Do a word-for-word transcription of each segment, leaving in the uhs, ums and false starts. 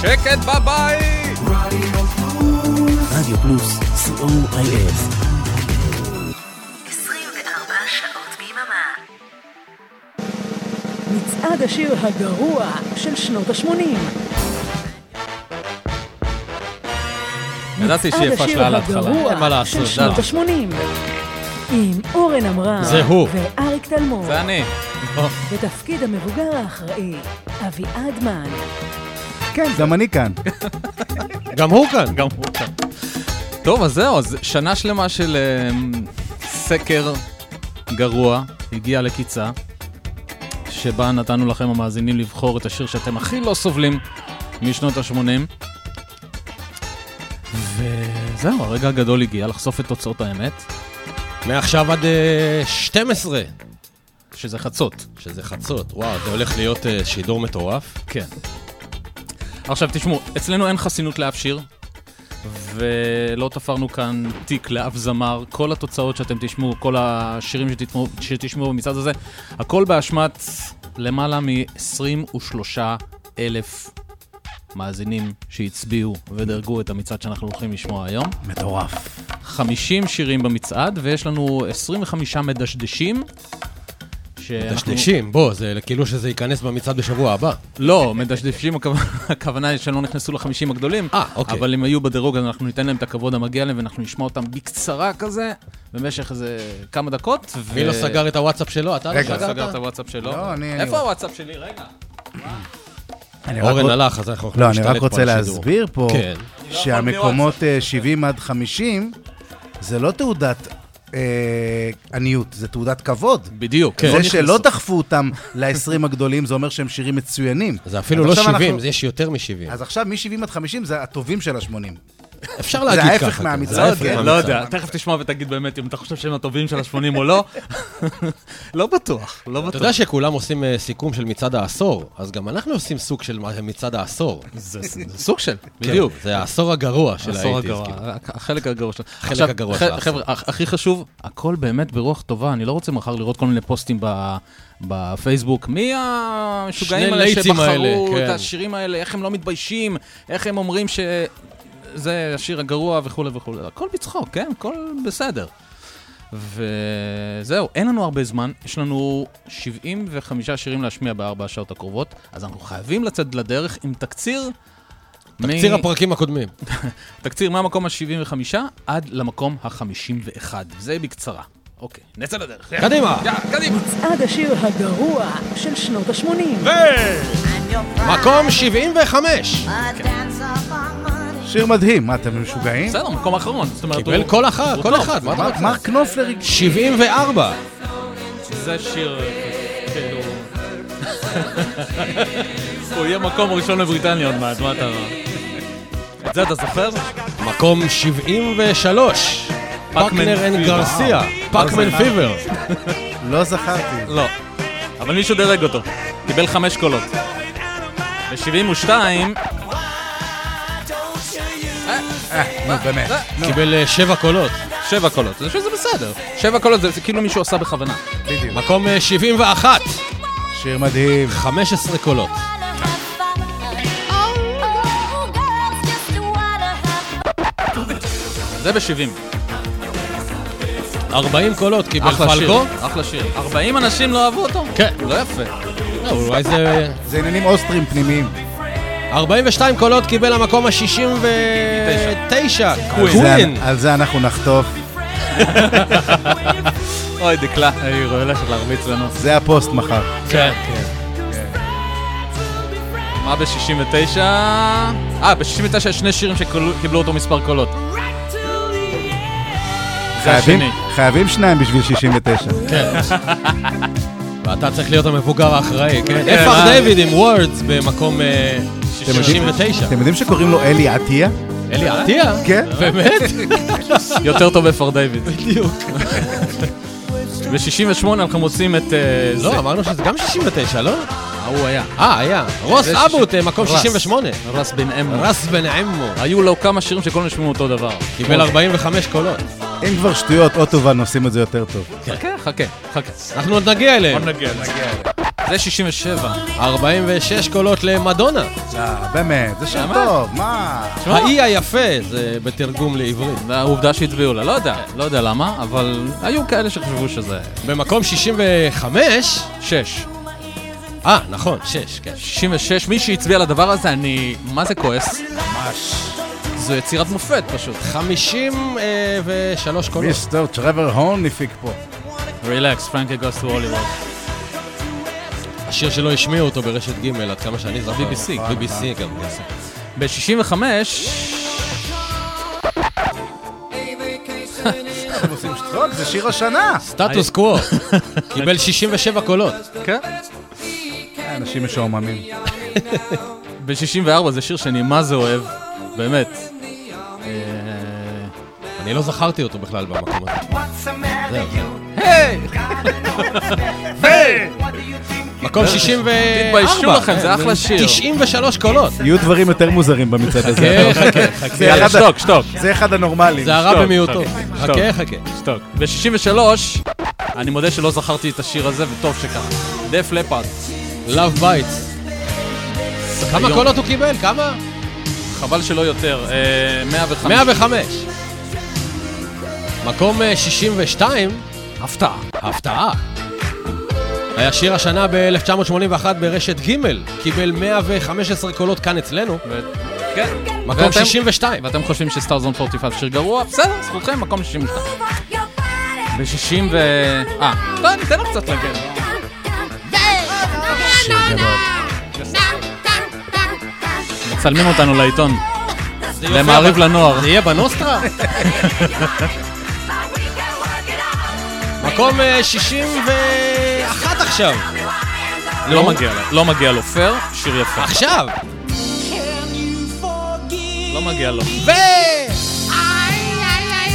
שקט בבית. רדיו פלוס סי או איי אס עשרים וארבע שעות ביממה. מצעד השיר הגרוע של שנות ה-שמונים. ידעתי שהיא פשלה על ההתחלה, אין מה לעשות, דעת. עם אורן עמרם ואריק תלמור. זה אני. בתפקיד המבוגר האחראי, אבי אדמן. כן, גם אני כאן. גם הוא כאן. גם הוא כאן. טוב, אז זהו, שנה שלמה של סקר גרוע הגיעה לקיצה, שבה נתנו לכם המאזינים לבחור את השיר שאתם הכי לא סובלים משנות ה-שמונים. וזהו, הרגע הגדול הגיע לחשוף את תוצאות האמת. מעכשיו עד שתים עשרה. שזה חצות. שזה חצות, וואו, זה הולך להיות שידור מטורף. כן. עכשיו תשמעו, אצלנו אין חסינות לאף שיר, ולא תפרנו כאן תיק לאף זמר. כל התוצאות שאתם תשמעו, כל השירים שתשמעו, שתשמעו במצעד הזה, הכל באשמת למעלה מ-עשרים ושלושה אלף מאזינים שהצביעו ודרגו את המצעד שאנחנו הולכים לשמוע היום. מטורף. חמישים שירים במצעד, ויש לנו עשרים וחמישה מדשדשים. מדשדשים? בוא, זה כאילו שזה ייכנס במצעד בשבוע הבא. לא, מדשדשים, הכוונה היא שלא נכנסו לחמישים הגדולים, אבל אם היו בדירוג, אז אנחנו ניתן להם את הכבוד המגיע להם, ואנחנו נשמע אותם בקצרה כזה, במשך איזה כמה דקות. מי לא סגר את הוואטסאפ שלו? אתה לא סגר את הוואטסאפ שלו? איפה הוואטסאפ שלי? רגע. אורן הלך, אז אנחנו לא, אני רק רוצה להסביר פה, שהמקומות שבעים עד חמישים, זה לא תעודת עניות, זה תעודת כבוד. בדיוק. זה שלא דחפו אותם ל-עשרים הגדולים, זה אומר שהם שירים מצוינים. זה אפילו לא שבעים, זה יש יותר מ-שבעים. אז עכשיו מ-שבעים עד חמישים זה הטובים של ה-שמונים. אפשר להגיד ככה. זה ההפך מהמצעד. לא יודע, תכף תשמע ותגיד באמת אם אתה חושב שהם הטובים של ה-שמונים או לא. לא בטוח, לא בטוח. אתה יודע שכולם עושים סיכום של מצעד העשור, אז גם אנחנו עושים סוג של מצעד העשור. זה סוג של, בדיוק. זה העשור הגרוע של האייטיז. החלק הגרוע שלנו. החלק הגרוע שלנו. חבר'ה, הכי חשוב, הכל באמת ברוח טובה. אני לא רוצה מחר לראות כל מיני פוסטים ב... בפייסבוק, מי המשוגעים האלה שבחרו את השירים האלה, איך הם לא מתביישים, איך הם אומרים שזה השיר הגרוע וכו' וכו'. הכל בצחוק, כן? הכל בסדר. וזהו, אין לנו הרבה זמן, יש לנו שבעים וחמישה שירים להשמיע בארבע השעות הקרובות, אז אנחנו חייבים לצאת לדרך עם תקציר... תקציר הפרקים הקודמים. תקציר מהמקום ה-שבעים וחמישה עד למקום ה-חמישים ואחד. זה בקצרה. אוקיי, נצא לדרך. קדימה. מצעד השיר הגרוע של שנות ה-שמונים. ו... מקום שבעים וחמש. שיר מדהים, מה אתם משוגעים? בסדר, מקום אחרון. קיבל כל אחד, כל אחד. מרק נופלר. שבעים וארבע. זה שיר... הוא יהיה מקום ראשון לבריטניה עוד מעט, מה אתה... את זה אתה זוכר? מקום שבעים ושלוש. פאקמנר אנד גרסיה, פאקמן פיבר. לא זכרתי. לא, אבל מישהו דרג אותו. קיבל חמש קולות. ב-שבעים ושתיים... נו, באמת. קיבל שבע קולות. שבע קולות, זה בסדר. שבע קולות זה כאילו מישהו עשה בכוונה. מקום שבעים ואחת. שיר מדהים. חמש עשרה קולות. זה ב-שבעים. ארבעים קולות קיבל פלקו. אחלה שיר. ארבעים אנשים לא אהבו אותו? כן. הוא לא יפה. אולי זה... זה עניינים אוסטרים פנימיים. ארבעים ושתיים קולות קיבל המקום ה-שישים ותשע. קווין. על זה אנחנו נחטוף. אוי, דקלה. היא הולכת להרביץ לנו. זה הפוסט מחר. כן. מה ב-שישים ותשע? אה, ב-שישים ותשע יש שני שירים שקיבלו אותו מספר קולות. חייבים, חייבים שניים בשביל שישים ותשע. כן. ואתה צריך להיות המבוגר האחראי, כן? איפה דיוויד עם וורדס במקום שישים ותשע. אתם יודעים שקוראים לו אלי עטיה? אלי עטיה? כן. באמת? יותר טוב איפה דיוויד. בדיוק. ב-שישים ושמונה אנחנו מוצאים את... לא, אמרנו שזה גם שישים ותשע, לא? הוא היה. אה, היה. רוס אבוט, מקום שישים ושמונה. רס בן אמו. רס בן אמו. היו לו כמה שירים שכל נשמעו אותו דבר. קיבל ארבעים וחמש קולות. אם כבר שטויות, אוטובן עושים את זה יותר טוב. חכה, חכה, חכה. אנחנו עוד נגיע אליהם. עוד נגיע אליהם. זה שישים ושבע. ארבעים ושש קולות למדונה. באמת, זה שם טוב, מה? האי היפה זה בתרגום לעברית. העובדה שהתביאו לה, לא יודע, לא יודע למה, אבל היו כאלה שחשבו שזה... במקום שישים וחמש, שש. אה, נכון, שש, כן. שישים ושש, מי שהצביע על הדבר הזה, אני... מה זה כועס? ממש. זו יצירת מופת פשוט. חמישים ושלוש קולות. מיסטר טרוור הורן נפיק פה. Relax, Frankie goes to Hollywood. השיר שלא השמיעו אותו ברשת ג' עד כמה שאני זוכר. בי בי סי, בי בי סי גם. ב-שישים וחמש... אתם עושים שטרוק, זה שיר השנה. סטטוס קוו. קיבל שישים ושבע קולות. כן? אנשים משועממים. ב-שישים וארבע זה שיר שאני מה זה אוהב, באמת. אני לא זכרתי אותו בכלל במקום הזה. זהו. היי! היי! מקום שישים וארבע. תתביישו לכם, זה אחלה שיר. תשעים ושלוש קולות. יהיו דברים יותר מוזרים במצעד הזה. חכה, חכה. שתוק, שתוק. זה אחד הנורמלים. זה הרע במיעוטו. חכה, חכה. שתוק. ב-שישים ושלוש, אני מודה שלא זכרתי את השיר הזה, וטוב שכך. Def Leppard. Love Bites. כמה קולות הוא קיבל? כמה? חבל שלא יותר. מאה וחמש. מאה וחמש. מקום שישים ושתיים. הפתעה. הפתעה. היה שיר השנה ב-אלף תשע מאות שמונים ואחת ברשת ג' קיבל מאה וחמש עשרה קולות כאן אצלנו. כן. מקום שישים ושתיים. ואתם חושבים שסטארס און פורטיפייב שיר גרוע? בסדר, זכותכם, מקום שישים ושתיים. ב-שישים ו... אה, לא, ניתן לך קצת לגן. שיר גרוע. מצלמים אותנו לעיתון. למעריב לנוער. זה יהיה בנוסטרה? מקום שישים ואחת עכשיו. לא מגיע לו, לא מגיע לו פר, שיר יפה. עכשיו! לא מגיע לו. ו...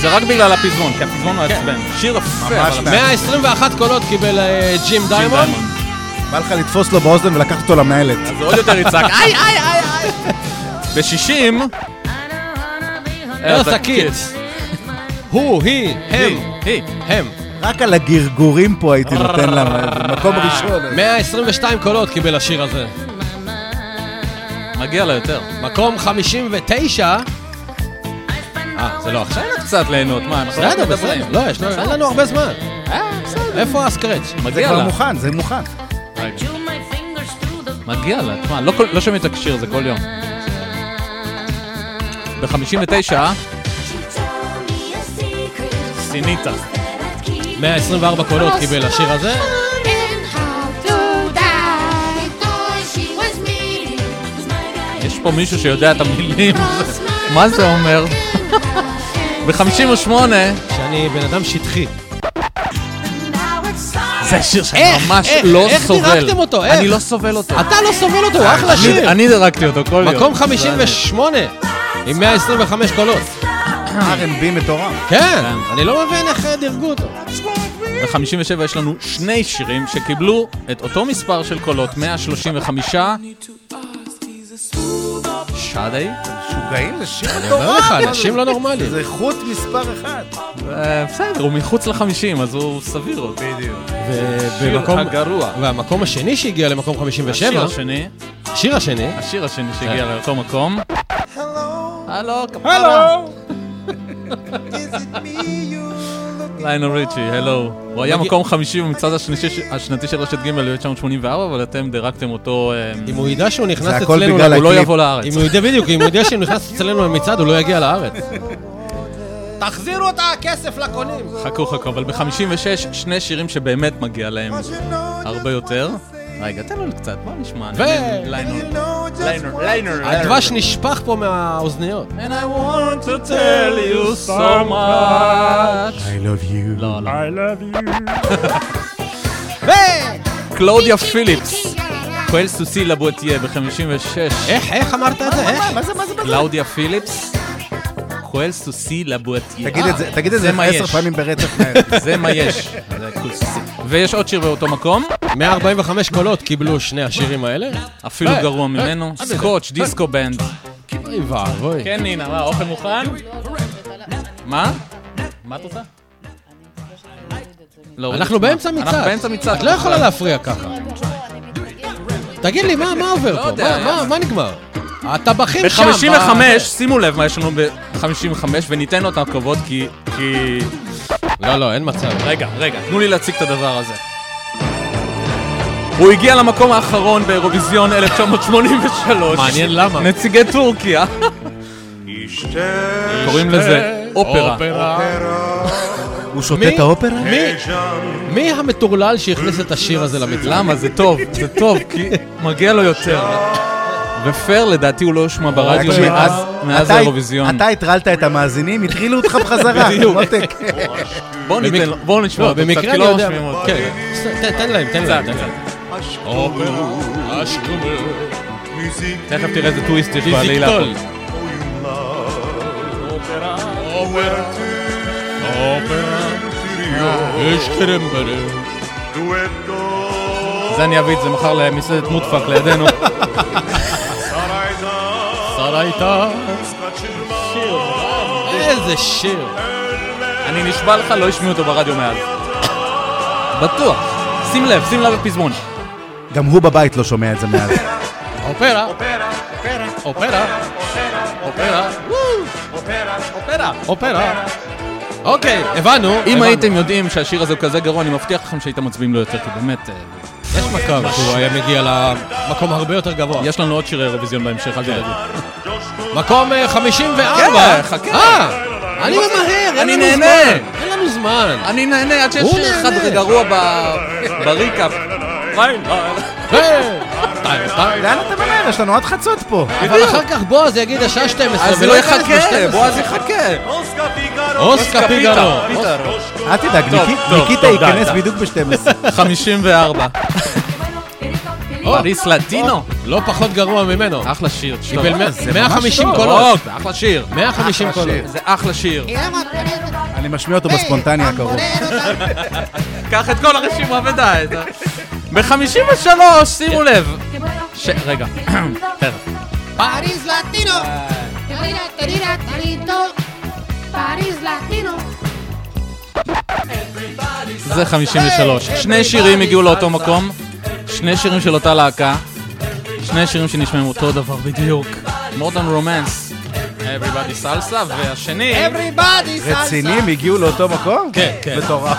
זה רק בגלל הפזמון, כי הפזמון הוא עצבן. שיר יפה. מאה עשרים ואחת קולות קיבל ג'ים דיימונד. בא לך לתפוס לו באוזן ולקחת אותו למנהלת. אז זה עוד יותר יצעק. איי, איי, איי, איי. ב-שישים... Earth Kids. הוא, היא, הם, היא, הם. רק על הגרגורים פה הייתי נותן להם, מקום ראשון. מאה עשרים ושתיים קולות קיבל השיר הזה. מגיע לה יותר. מקום חמישים ותשע. אה, זה לא עכשיו. אין קצת ליהנות, מה? בסדר, בסדר. לא, יש לנו הרבה זמן. אה, בסדר. איפה הסקרץ'? מגיע לה. זה כבר מוכן, זה מוכן. מגיע לה, תשמע, לא שומעים את הקשיר, זה כל יום. ב-חמישים ותשע. סיניטה. מאה עשרים וארבע קולות קיבל השיר הזה. יש פה מישהו שיודע את המילים. מה זה אומר? ב-חמישים ושמונה שאני בן אדם שטחי. זה שיר שאני ממש לא סובל. איך דירקתם אותו? אני לא סובל אותו. אתה לא סובל אותו, הוא אחלה שיר. אני דירקתי אותו כל יום. מקום חמישים ושמונה עם מאה עשרים וחמש קולות. אר אנד בי מטורף. כן, אני לא מבין איך דירגו אותו. ב-חמישים ושבע יש לנו שני שירים שקיבלו את אותו מספר של קולות, מאה שלושים וחמש. שדי? שוגעים, זה שיר מטורף. אני אומר לך, אנשים לא נורמליים. זה חוץ מספר אחד. בסדר, הוא מחוץ ל-חמישים, אז הוא סביר עוד. בדיוק. ובמקום... הגרוע. והמקום השני שהגיע למקום חמישים ושבע... השיר השני. השיר השני. השיר השני שהגיע לאותו מקום. הלו, כפרה. ליונל ריצ'י, הלו. הוא היה מקום חמישים במצעד השנתי של רשת ג' ב-אלף תשע מאות שמונים וארבע, אבל אתם דירקתם אותו... אם הוא ידע שהוא נכנס אצלנו, הוא לא יבוא לארץ. אם הוא ידע בדיוק, אם הוא ידע שהוא נכנס אצלנו למצעד, הוא לא יגיע לארץ. תחזירו את הכסף לקונים. חכו חכו, אבל ב-חמישים ושש שני שירים שבאמת מגיע להם הרבה יותר. רגע, תן לו קצת, בוא נשמע. ו... ליינור, ליינור, ליינור. הדבש נשפך פה מהאוזניות. And I want to tell you so much. I love you. לא, לא. I love you. ו... קלאודיה פיליפס. קואל סוסי לבוטייה ב-חמישים ושש. איך, איך אמרת את זה? מה זה, מה זה? קלאודיה פיליפס. קואל סוסי לבוטייה. תגיד את זה עשר פעמים ברצף. זה מה יש. זה קואל סוסי. ויש עוד שיר באותו מקום. מאה ארבעים וחמש קולות קיבלו שני השירים האלה. אפילו גרוע ממנו. סקוטש, דיסקו בנד. אוי ואבוי. כן, הנה, מה, אוכל מוכן? מה? מה את רוצה? אנחנו באמצע מצד. את לא יכולה להפריע ככה. תגיד לי, מה עובר פה? מה נגמר? אתה בחים שם. ב-חמישים וחמש, שימו לב מה יש לנו ב-חמישים וחמש, וניתן אותם כבוד כי... לא, לא, אין מצב. רגע, רגע, תנו לי להציג את הדבר הזה. הוא הגיע למקום האחרון באירוויזיון אלף תשע מאות שמונים ושלוש. מעניין למה. נציגי טורקיה. קוראים לזה אופרה. הוא שותה את האופרה? מי המטורלל שהכניס את השיר הזה למצלמה? למה? זה טוב, זה טוב, כי מגיע לו יותר. ופייר, לדעתי הוא לא יושמע ברדיו מאז האירוויזיון. אתה התרלת את המאזינים, התחילו אותך בחזרה. מותק. בואו נשמע, במקרה לא משמיעים אותך. תן להם, תן להם. אופרה, אשכובר. תכף תראה איזה טוויסט יש בעלילה. אופרה, אופרה. זה אני אביא את זה מחר למסעדת מודפק לידינו. סרייטה, איזה שיר. אני נשבע לך, לא ישמיעו אותו ברדיו מאז, בטוח. שים לב, שים לב לפזמון. גם הוא בבית לא שומע את זה מאז. אופרה, אופרה, אופרה, אופרה, אופרה, אופרה. אוקיי, הבנו. אם הייתם יודעים שהשיר הזה הוא כזה גרוע, אני מבטיח לכם שהייתם מצביעים לו יותר, כי באמת... יש מקום שהוא היה מגיע למקום הרבה יותר גבוה. יש לנו עוד שירי אירוויזיון בהמשך, אל תדאגו. מקום חמישים וארבע. כן, חכה. אה, אני ממהר, אני נהנה. אין לנו זמן. אני נהנה, עד שיש שיר אחד גרוע בריקאפ. ריין, ריין. לאן אתה ממהר? יש לנו עוד חצות פה. אבל אחר כך בועז יגיד השעה שתים עשרה. אז לא יחכה, בועז יחכה. אוסקה פיגרו. אל תדאג, ניקיטה ייכנס בדיוק ב-שתים עשרה. חמישים וארבע. פריס לדינו. לא פחות גרוע ממנו. אחלה שיר. מאה וחמישים קולות. אחלה שיר. מאה וחמישים קולות. זה אחלה שיר. אני משמיע אותו בספונטניה הקרוב. קח את כל הרשימה ודאי. ב-חמישים ושלוש, שימו לב. רגע. פריס לדינו. תרירה, תרירה, תריתו. פריז לטינו. זה חמישים ושלוש. שני שירים הגיעו לאותו מקום, שני שירים של אותה להקה, שני שירים שנשמעים אותו דבר בדיוק. Modern Romance, Everybody Salsa, והשני Everybody Salsa. רצינים הגיעו לאותו מקום? כן, כן. מטורף.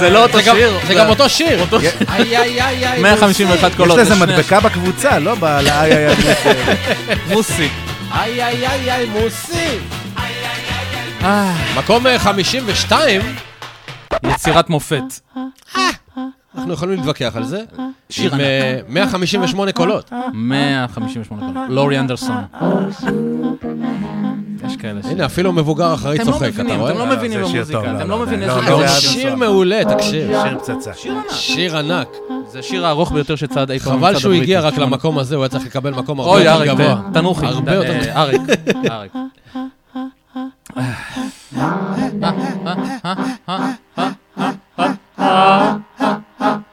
זה לא אותו שיר, זה גם אותו שיר. מאה חמישים ואחת קולות. יש לזה מדבקה בקבוצה, לא בעלה. מוסי. איי איי איי איי מוסי. מקום חמישים ושתיים, יצירת מופת. אנחנו יכולים להתווכח על זה. שיר עם מאה חמישים ושמונה קולות. מאה חמישים ושמונה קולות. לורי אנדרסון. יש כאלה שיר. הנה, אפילו מבוגר אחרי צוחק, אתה רואה? אתם לא מבינים במוזיקה, אתם לא מבינים. שיר מעולה, תקשיב. שיר פצצה. שיר ענק. זה השיר הארוך ביותר שצעד אי פעם. חבל שהוא הגיע רק למקום הזה, הוא היה צריך לקבל מקום הרבה יותר גבוה. תנוחי. הרבה יותר. אריק. אריק.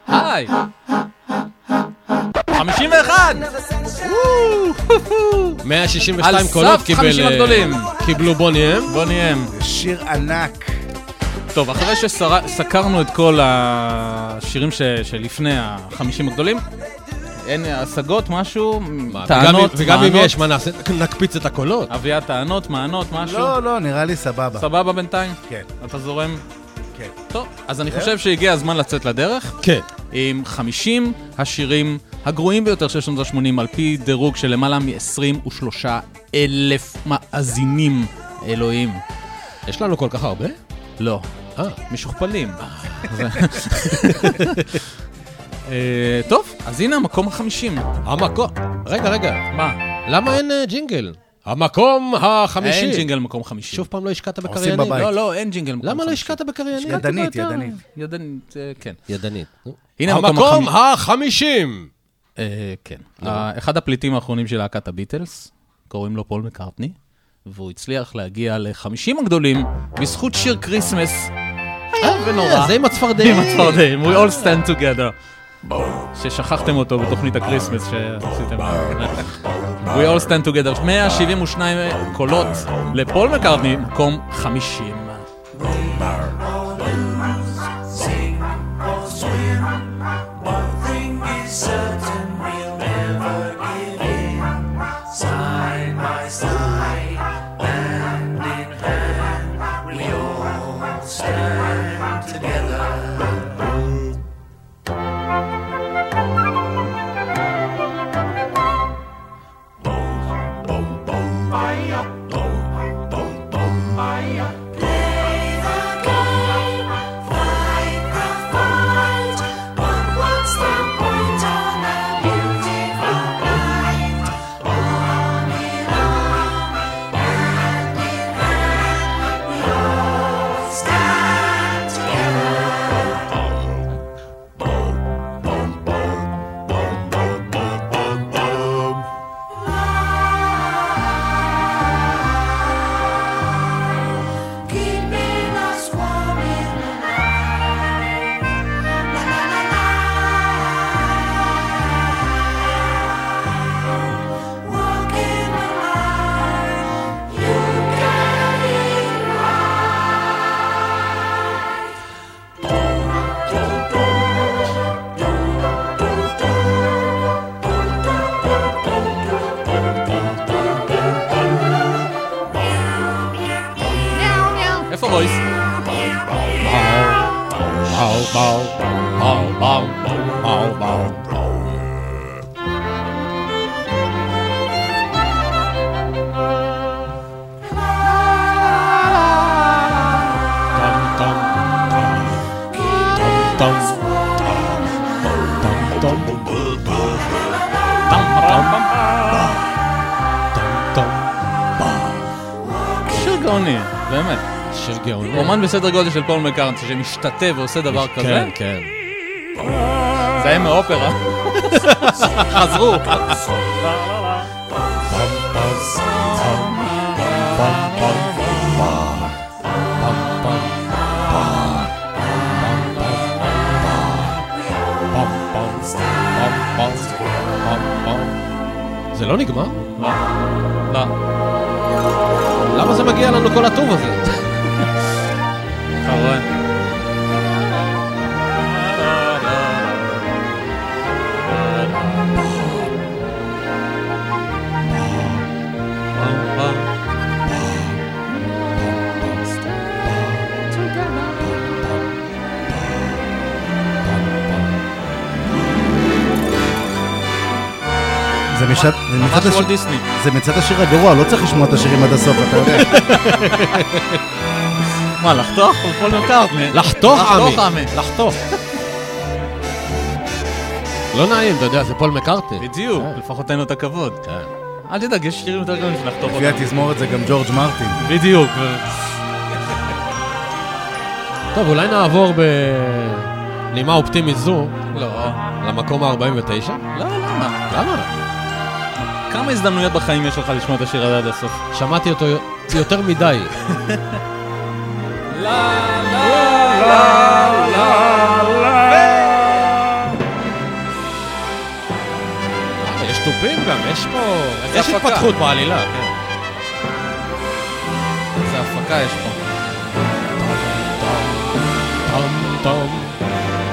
היי. חמישים ואחת! מאה שישים ושתיים קולות קיבלו בוני-אם. בוני-אם. שיר ענק. טוב, אחרי שסקרנו את כל השירים שלפני החמישים הגדולים, אין השגות, משהו, טענות, וגם אם יש, מה נעשה? נקפיץ את הקולות. אביה, טענות, מענות, משהו? לא, לא, נראה לי סבבה. סבבה בינתיים? כן. אתה זורם? כן. טוב, אז אני חושב שהגיע הזמן לצאת לדרך. כן. עם חמישים השירים הגרועים ביותר של שנות ה-שמונים, על פי דירוג של למעלה מ-עשרים ושלושה אלף מאזינים, אלוהים. יש לנו כל כך הרבה? לא. משוכפלים. טוב, אז הנה המקום החמישים. המקום... רגע, רגע. מה? למה אין ג'ינגל? המקום החמישי. אין ג'ינגל מקום חמישי. שוב פעם לא השקעת בקריינים. עושים בבית. לא, לא, אין ג'ינגל מקום חמישי. למה לא השקעת בקריינים? ידנית, ידנית. ידנית, כן. ידנית. המקום החמישים. כן. אחד הפליטים האחרונים של להקת הביטלס, קוראים לו פול מקארטני, והוא הצליח להגיע ל-חמישים הגדולים בזכות שיר קריסמס ונורא. זה עם הצפרדעים. עם הצפרדעים. We all stand together. ששכחתם אותו בתוכנית הקריסמס שעשיתם. We all stand together. מאה שבעים ושתיים קולות לפול מקארטני, מקום חמישים. בום בום בום. טם טם טם טם שיר גאוני, באמת שיר גאוני, אומן בסדר גודל של פול מקארטני שמשתתה ועושה דבר כזה. כן, כן, זה היה מאופרה. חזרו זה לא נגמר? לא. לא. למה זה מגיע לנו כל הטוב הזה? חרון. זה מצד השיר הגרוע, לא צריך לשמוע את השירים עד הסוף, אתה יודע. מה, לחתוך? לחתוך, עמי. לחתוך. לא נעים, אתה יודע, זה פול מקארטני. בדיוק, לפחות אין לו את הכבוד. אל תדאג, יש שירים יותר גדולים שנחתוך אותם. לפי התזמורת זה גם ג'ורג' מרטין. בדיוק. טוב, אולי נעבור בנימה אופטימית זו. לא. למקום ה-ארבעים ותשע? לא, למה? למה? כמה הזדמנויות בחיים יש לך לשמוע את השיר הזה עד הסוף? שמעתי אותו יותר מדי. לא, לא, לא, לא, לא. יש טופים גם, יש פה... יש התפתחות בעלילה, כן. איזה הפקה יש פה. טום, טום,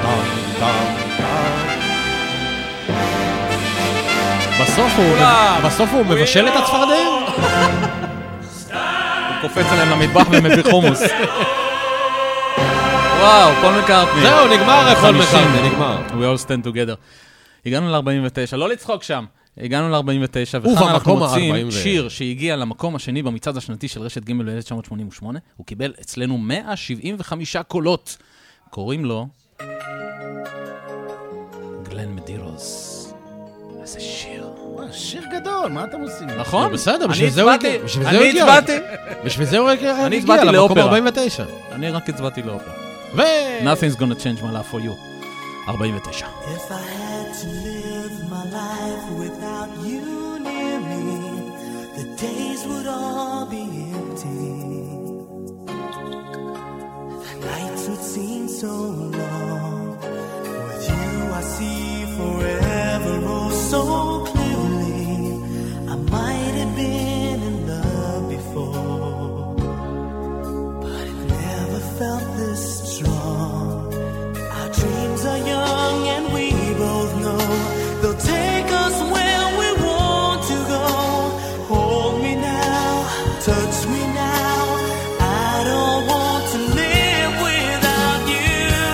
טום, טום. בסוף הוא מבשל את הצפרדעים? הוא קופץ עליהם למטבח ומביא חומוס. וואו, פול מקארטני. זהו, נגמר פול מקארטני, נגמר. We all stand together. הגענו ל-ארבעים ותשע, לא לצחוק שם. הגענו ל-ארבעים ותשע, וכאן אנחנו מוצאים שיר שהגיע למקום השני במצעד השנתי של רשת ג' ב-אלף תשע מאות שמונים ושמונה. הוא קיבל אצלנו מאה שבעים וחמישה קולות. קוראים לו... גלן מדיירוס. איזה שיר. שיר גדול, מה אתם עושים? נכון, בסדר, בשביל זה הוא הגיע. אני הצבעתי. בשביל זה הוא הגיע. אני הצבעתי לאופרה. ארבעים ותשע. אני רק הצבעתי לאופרה. ו... Nothing's gonna change my life for you. ארבעים ותשע. If I had to live my life without you near me, the days would all be empty. The nights would seem so long. With you I see forever oh so clear. I might have been in love before, but it never felt this strong. Our dreams are young and we both know they'll take us where we want to go. Hold me now, touch me now, I don't want to live without you.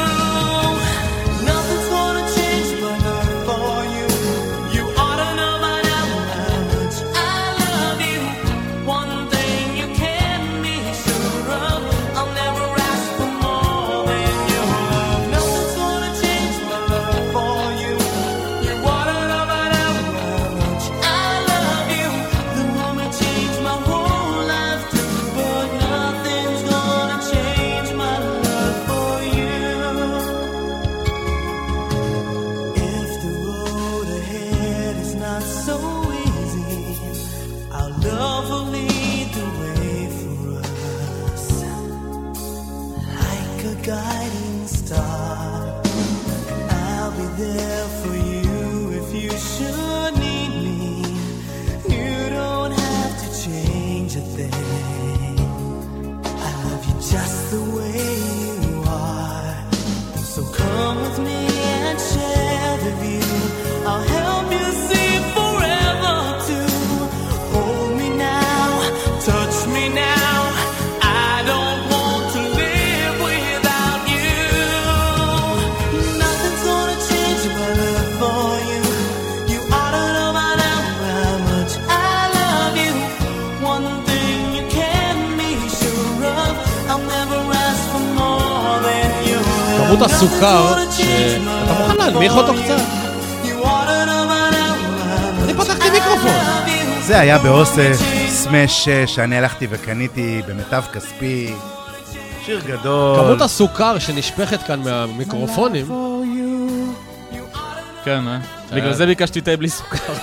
Nothing's gonna change my love for you. You ought to know. for you. You ought to know by now how much I love you. One thing you can be sure of, I'll never ask for more than you. כמות הסוכר שאתה מוכן להנמיך אותו קצת. אני פתחתי מיקרופון. זה היה באוסף סמש שאני הלכתי וקניתי במיטב כספי. שיר גדול. כמות הסוכר שנשפכת כאן מהמיקרופונים. כן, אה? בגלל זה ביקשתי תה בלי סוכר.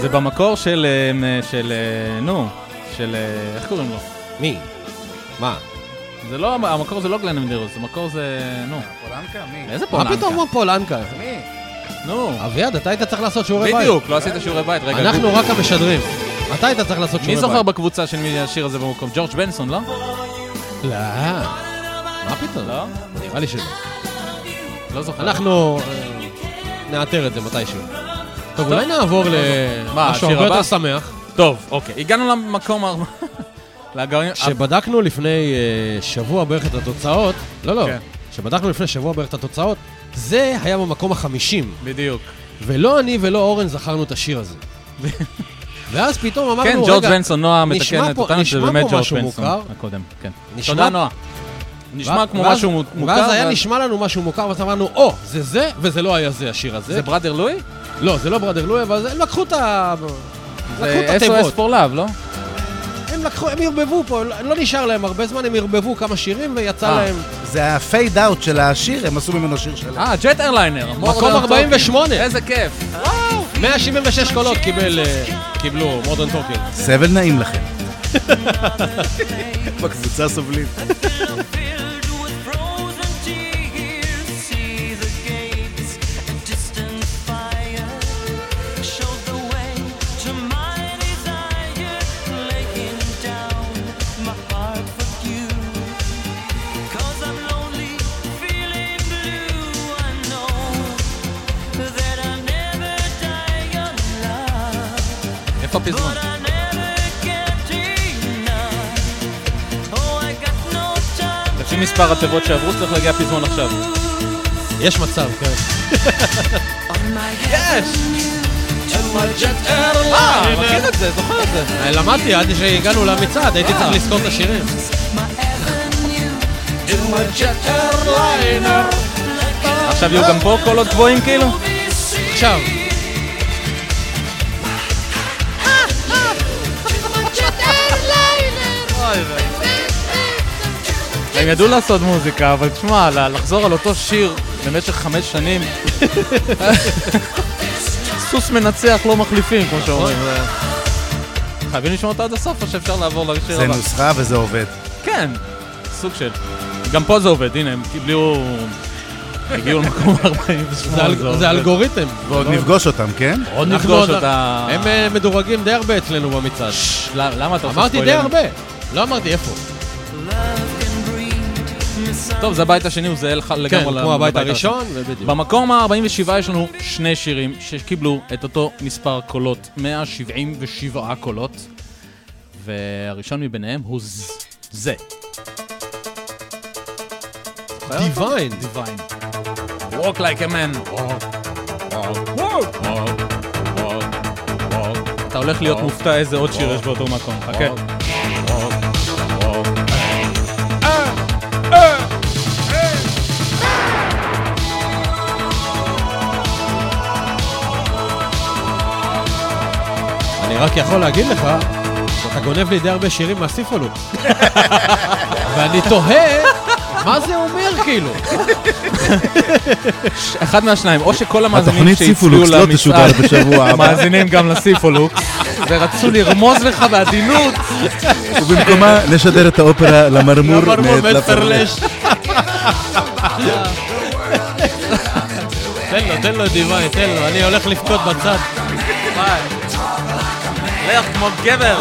זה במקור של, של, נו, של, איך קוראים לו? מי? מה? זה לא, המקור זה לא גלן מדיירוס, המקור זה, נו. פולנקה? מי? איזה פולנקה? מה פתאום הוא פולנקה? מי? נו. אביעד, אתה היית צריך לעשות שיעורי בית. בדיוק, לא עשית שיעורי בית, רגע. אנחנו רק המשדרים. אתה היית צריך לעשות שיעורי בית. מי זוכר בקבוצה של מי השיר הזה במקום? ג'ורג' בנסון, לא? לא. מה פתאום? לא? נראה לי שלא. לא זוכר. אנחנו נאתר את זה מתישהו. טוב, אולי נעבור למשהו הרבה יותר שמח. טוב, אוקיי. הגענו למקום הרבה... שבדקנו לפני שבוע בערך את התוצאות, לא לא, שבדקנו לפני שבוע בערך את התוצאות, זה היה במקום החמישים. בדיוק. ולא אני ולא אורן זכרנו את השיר הזה. ואז פתאום אמרנו, רגע... כן, ג'ורג' בנסון, נועה מתקנת אותנו, זה באמת ג'ורג' בנסון הקודם. תודה נועה. נשמע כמו משהו מוכר. ואז היה נשמע לנו משהו מוכר, ואז אמרנו, או, זה זה, וזה לא היה זה השיר הזה. זה בראדר לואי? לא, זה לא בראדר לואי, אבל הם לקחו את התיבות. זה אס או אס for love, לא? הם לקחו, הם הרבבו פה, לא נשאר להם הרבה זמן, הם הרבבו כמה שירים ויצא להם... זה הפייד אאוט של השיר, הם עשו ממנו שיר שלהם. אה, ג'ט איירליינר. מקום ארבעים ושמונה. איזה כיף. מאה שבעים ושש קולות קיבלו מודרן טוקינג. סבל נעים לכם. בקבוצה סובלים. פזמון. לפי מספר התיבות שעברו צריך להגיע פזמון עכשיו. יש מצב, כן. יש! אה, מכיר את זה, זוכר את זה. למדתי, עד שהגענו למצעד, הייתי צריך לזכור את השירים. עכשיו יהיו גם פה קולות גבוהים כאילו? עכשיו. הם ידעו לעשות מוזיקה, אבל תשמע, לחזור על אותו שיר במשך חמש שנים סוס מנצח לא מחליפים, כמו שאומרים. חייבים לשמוע אותה עד הסוף או שאפשר לעבור לשיר הבא? זה נוסחה וזה עובד. כן, סוג של... גם פה זה עובד, הנה, הם קיבלו... הגיעו למקום ארבעים ושמונה. זה אלגוריתם. ועוד נפגוש אותם, כן? עוד נפגוש אותם. הם מדורגים די הרבה אצלנו במצעד. למה אתה עושה? אמרתי די הרבה. לא אמרתי איפה. טוב, זה הבית השני, זה לגמרי לבית הראשון. במקום ה-ארבעים ושבע יש לנו שני שירים שקיבלו את אותו מספר קולות, מאה שבעים ושבע קולות, והראשון מביניהם הוא זה. Divine. Divine. Walk like a man. Walk. Walk. Walk. Walk. Walk. אתה הולך להיות מופתע איזה עוד שיר יש באותו מקום. חכה. אני רק יכול להגיד לך שאתה גונב לי די הרבה שירים מהסיפולו ואני תוהה מה זה אומר כאילו? אחד מהשניים, או שכל המאזינים שהצביעו למצעד מאזינים גם לסיפולוקס ורצו לרמוז לך בעדינות ובמקומה לשדר את האופרה למרמור מפרלש. תן לו, תן לו דיווי, תן לו, אני הולך לפקוד בצד. לך כמו גבר.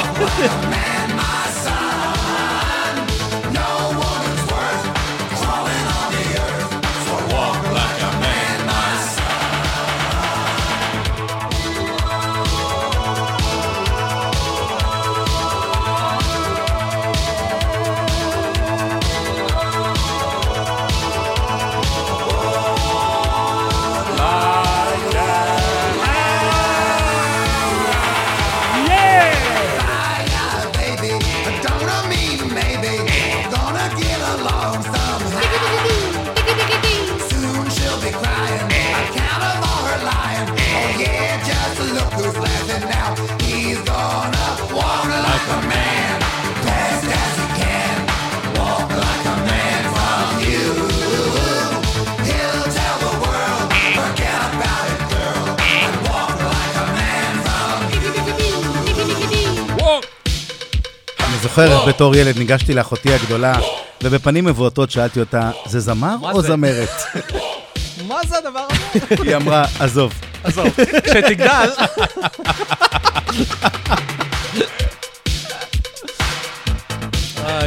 זוכר בתור ילד, ניגשתי לאחותי הגדולה, ובפנים מבועתות שאלתי אותה, זה זמר או זמרת? מה זה הדבר הזה? היא אמרה, עזוב. עזוב, שתגדל.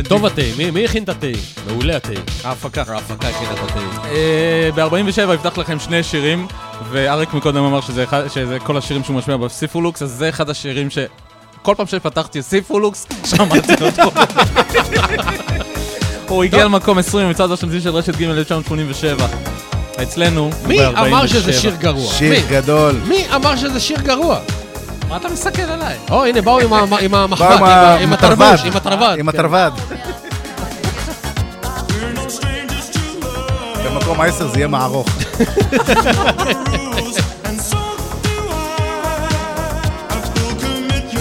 טוב התאים, מי הכין את התאים? מעולה התאים. ההפקה. ההפקה הכין את התאים. ב-ארבעים ושבע הבטח לכם שני שירים, ואריק מקודם אמר שזה כל השירים שהוא משמיע בסיפולוקס, אז זה אחד השירים ש... כל פעם שפתחתי סיפולוקס, שמעתי אותו. הוא הגיע למקום עשרים מצד השנתי של רשת ג' אלף תשע מאות שמונים ושבע. אצלנו, מי אמר שזה שיר גרוע? שיר גדול. מי אמר שזה שיר גרוע? מה אתה מסתכל עליי? או, הנה, באו עם המחבד, עם התרווד, עם התרווד. עם התרווד. במקום העשר זה יהיה מערוך.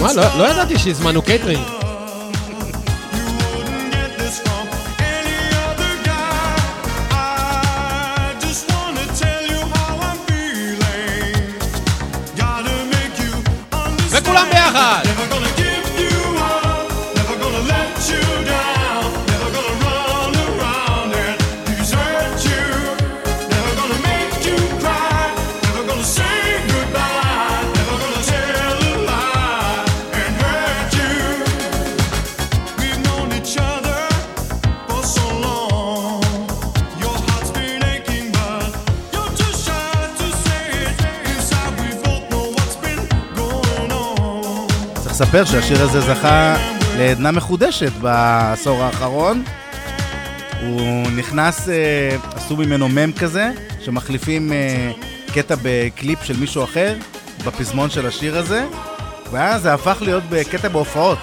מה, לא ידעתי שהזמנו קייטרינג. וכולם ביחד! ספר שהשיר הזה זכה לעדנה מחודשת בעשור האחרון. הוא נכנס, עשו ממנו מם כזה, שמחליפים קטע בקליפ של מישהו אחר, בפזמון של השיר הזה, ואז זה הפך להיות בקטע בהופעות.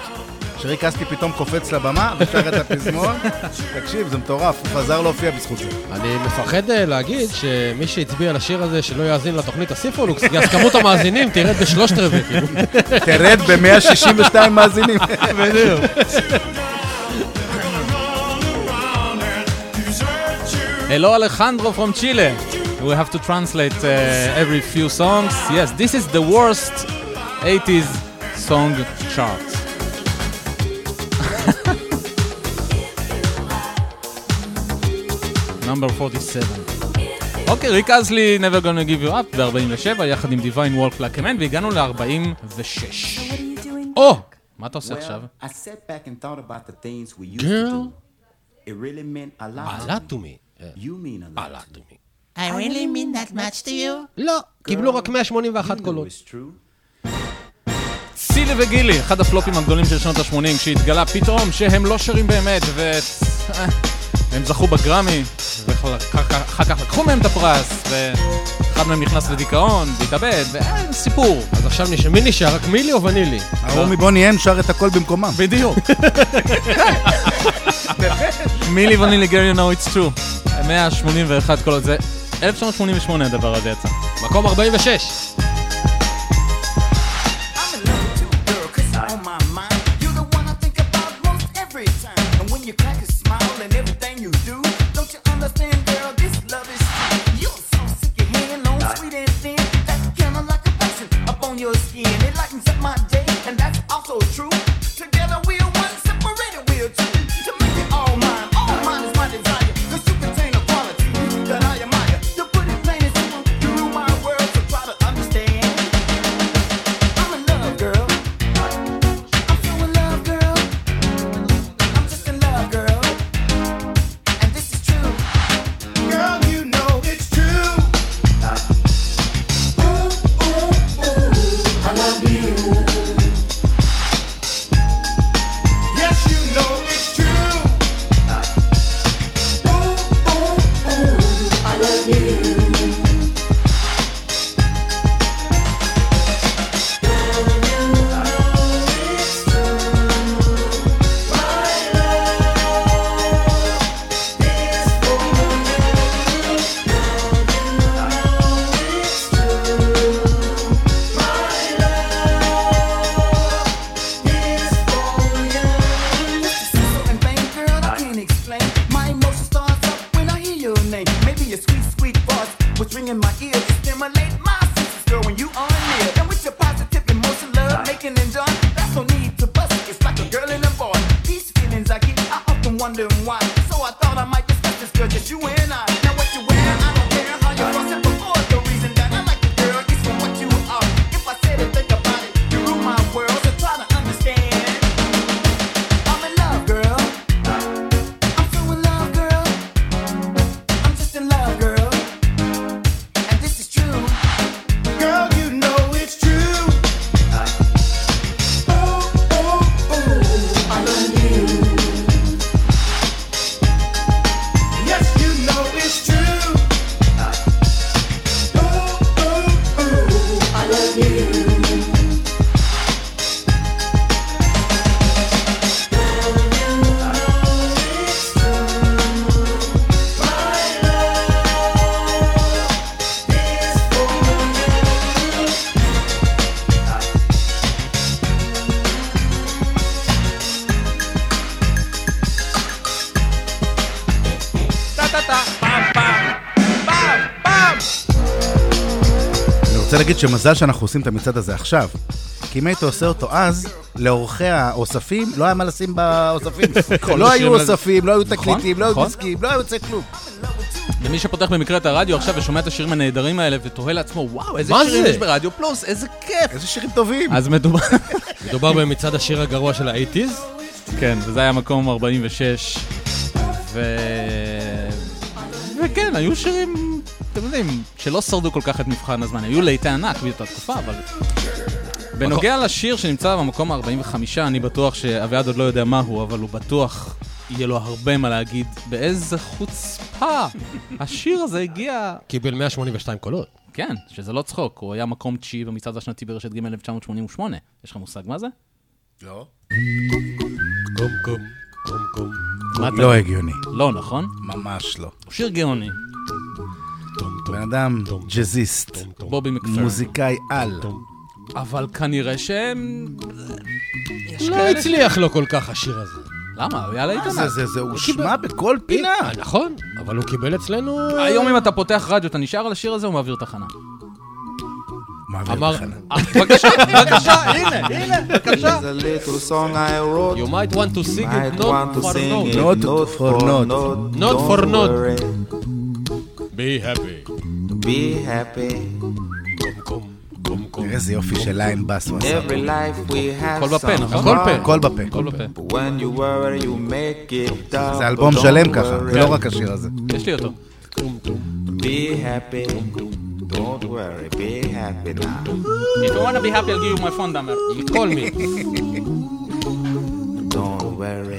שריק אסטלי פתאום קופץ לבמה, ושר את הפזמון. תקשיב, זה מטורף, הוא חזר להופיע בזכות זה. אני מפחד להגיד שמי שהצביע לשיר הזה שלא יאזין לתוכנית הסיפולוקס, כי הסכמות המאזינים תרד בשלושת רבעי. תרד ב-מאה שישים ושתיים מאזינים. בדיוק. Hello Alejandro from Chile. We have to translate uh, every few songs. Yes, this is the worst eighties song chart. number forty-seven. אוקיי, ריק אסלי, never gonna give you up, ב-ארבעים ושבע, יחד עם Divine Walk Like a Man, והגענו ל-ארבעים ושש. או! מה אתה עושה עכשיו? Girl, עלה to me. עלה to me. I really mean that much to you? לא, קיבלו רק מאה שמונים ואחת קולות. סילי וגילי, אחד הפלופים הגדולים של שנות ה-שמונים, כשהתגלה פתאום שהם לא שרים באמת, ו... הם זכו בגרמי, ואחר כך לקחו מהם את הפרס, ואחד מהם נכנס לדיכאון, והתאבד, ואין סיפור. אז עכשיו נשאר, מי נשאר? רק מילי או ונילי? הרומי בוני אין שר את הכל במקומם. בדיוק. מילי ונילי, girl you know it's true. מאה שמונים ואחת כל עוד זה. אלף תשע מאות שמונים ושמונה הדבר הזה יצא. מקום ארבעים ושש. That's no need to bust. It's like a girl and a boy. These רוצה להגיד שמזל שאנחנו עושים את המצעד הזה עכשיו, כי אם היית עושה אותו אז, לאורחי האוספים, לא היה מה לשים באוספים. לא היו אוספים, לא היו תקליטים, לא היו דיסקים, לא היה יוצא כלום. למי שפותח במקרה את הרדיו עכשיו ושומע את השירים הנהדרים האלה ותוהה לעצמו, וואו, איזה שירים יש ברדיו פלוס, איזה כיף. איזה שירים טובים. אז מדובר במצעד השיר הגרוע של ה-שמונים. כן, וזה היה מקום ארבעים ושש. וכן, היו שירים, אתם יודעים, שלא שרדו כל כך את מבחן הזמן. היו להיטי ענק באותה תקופה, אבל... בנוגע לשיר שנמצא במקום ה-ארבעים וחמש, אני בטוח שאבי אדמן עוד לא יודע מהו, אבל הוא בטוח יהיה לו הרבה מה להגיד. באיזה חוצפה השיר הזה הגיע... קיבל מאה שמונים ושתיים קולות. כן, שזה לא צחוק. הוא היה מקום תשיעי במצעד השנתי ברשת ג' אלף תשע מאות שמונים ושמונה. יש לך מושג מה זה? לא. קום קום, קום קום. לא הגיוני. לא, נכון? ממש לא. הוא שיר גאוני. בן אדם ג'זיסט. בובי מקפרן. מוזיקאי על. אבל כנראה שהם... לא הצליח לו כל כך השיר הזה. למה? הוא היה להיטנק. הוא שמע בכל פינה. נכון, אבל הוא קיבל אצלנו... היום אם אתה פותח רדיו, אתה נשאר על השיר הזה, הוא מעביר תחנה. אמר... בבקשה, בבקשה, הנה, הנה, בבקשה. You might want to sing it, not for not. Not for not. Not for not. Be happy. Be happy. איזה יופי של ליין בס הוא עשה. כל בפה, נכון? כל פה. כל בפה. כל בפה. זה אלבום שלם ככה, זה לא רק השיר הזה. יש לי אותו. Be happy, don't worry, be happy now. If you want to be happy, I'll give you my phone number. You call me. Don't worry.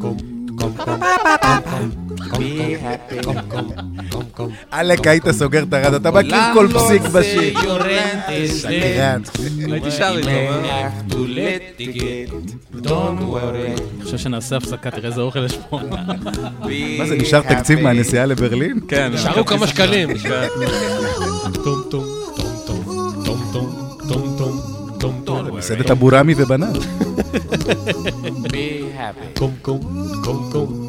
Be happy. אלק, היית סוגר את הרדיו, אתה מכיר כל פסיק בשיר. הייתי שר איתו. אני חושב שנעשה הפסקה, תראה איזה אוכל יש פה. מה זה, נשאר תקציב מהנסיעה לברלין? כן, נשארו כמה שקלים. טום טום טום טום טום טום טום טום טום טום. מסעדת הבורמי ובנה. Be happy. קום קום קום קום.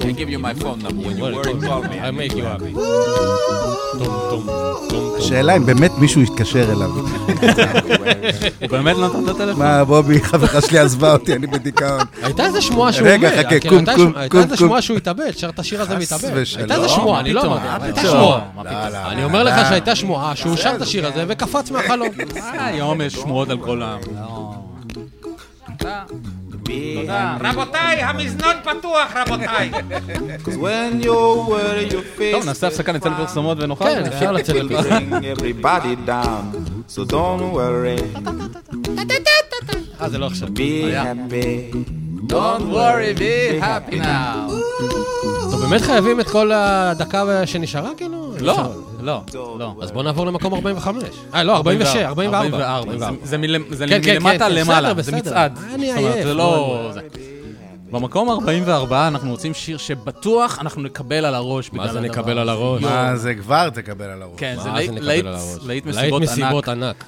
I give you my phone number when you worry about me. I make you happy. השאלה אם באמת מישהו יתקשר אליו. הוא באמת לא נתן את הטלפון? מה, בובי, חברה שלי עזבה אותי, אני בדיכאון. הייתה איזה שמועה שהוא אומר. רגע, חכה, קום, קום, קום. הייתה איזה שמועה שהוא התאבד, שרת השיר הזה והתאבד. הייתה איזה שמועה, אני לא יודע. הייתה שמועה. אני אומר לך שהייתה שמועה שהוא שר את השיר הזה וקפץ מהחלום. היום יש שמועות על כל העם. תודה. רבותיי, המזנון פתוח, רבותיי. טוב, נעשה הפסקה, נצא לפרסומות ונוכל. כן, אפשר לצאת לפרסומות. אה, זה לא עכשיו. Don't worry, be happy now. טוב, באמת חייבים את כל הדקה שנשארה, כאילו? לא, לא, לא. אז בואו נעבור למקום ארבעים וחמש. אה, לא, ארבעים ושש, ארבעים וארבע. זה מלמטה למעלה, זה מצעד. זאת אומרת, זה לא... במקום ארבעים וארבע אנחנו רוצים שיר שבטוח אנחנו נקבל על הראש. מה זה נקבל על הראש? מה זה כבר תקבל על הראש? כן, זה להיט מסיבות ענק.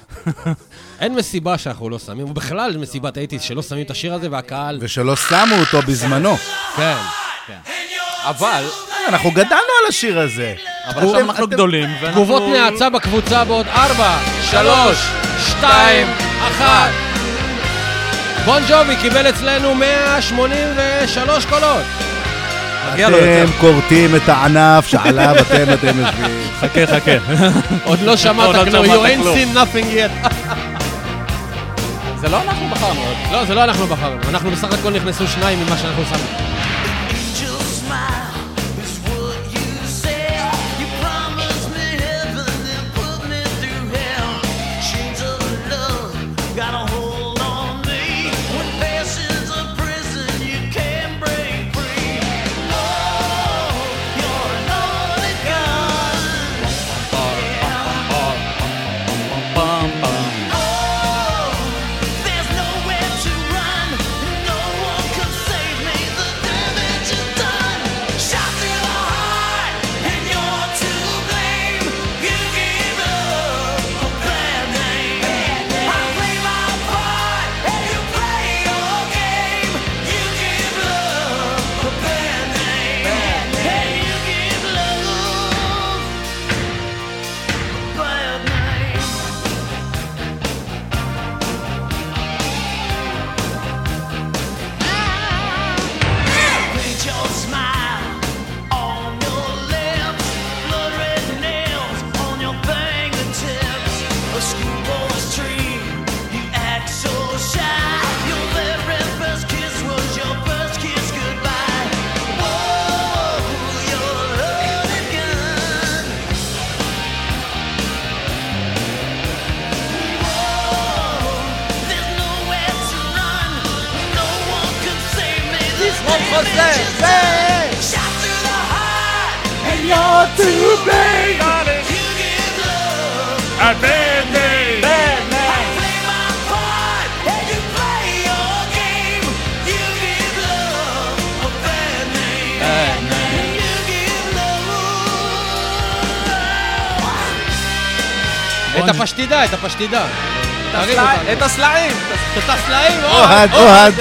אין מסיבה שאנחנו לא שמים, ובכלל מסיבת אייטיז שלא שמים את השיר הזה והקהל... ושלא שמו אותו בזמנו. כן, כן. אבל... אנחנו גדלנו על השיר הזה. אבל עכשיו אנחנו גדולים. תגובות נעצה בקבוצה בעוד ארבע, שלוש, שתיים, אחת. בון ג'ובי קיבל אצלנו מאה שמונים ושלוש קולות. אתם קורטים את הענף שעליו אתם אתם יושבים. חכה, חכה. עוד לא שמעת כלום. You ain't seen nothing yet. זה לא אנחנו בחרנו. לא, זה לא אנחנו בחרנו. אנחנו בסך הכל נכנסו שניים ממה שאנחנו שמים. Bum, bum. חוזר, זה! And you're too big! You give love a bad name! Bad name! I play my part, you play your game. You give love a bad name. Bad name. You give love... את הפשטידה, את הפשטידה. את הסלעים! את הסלעים! אוהד, אוהד!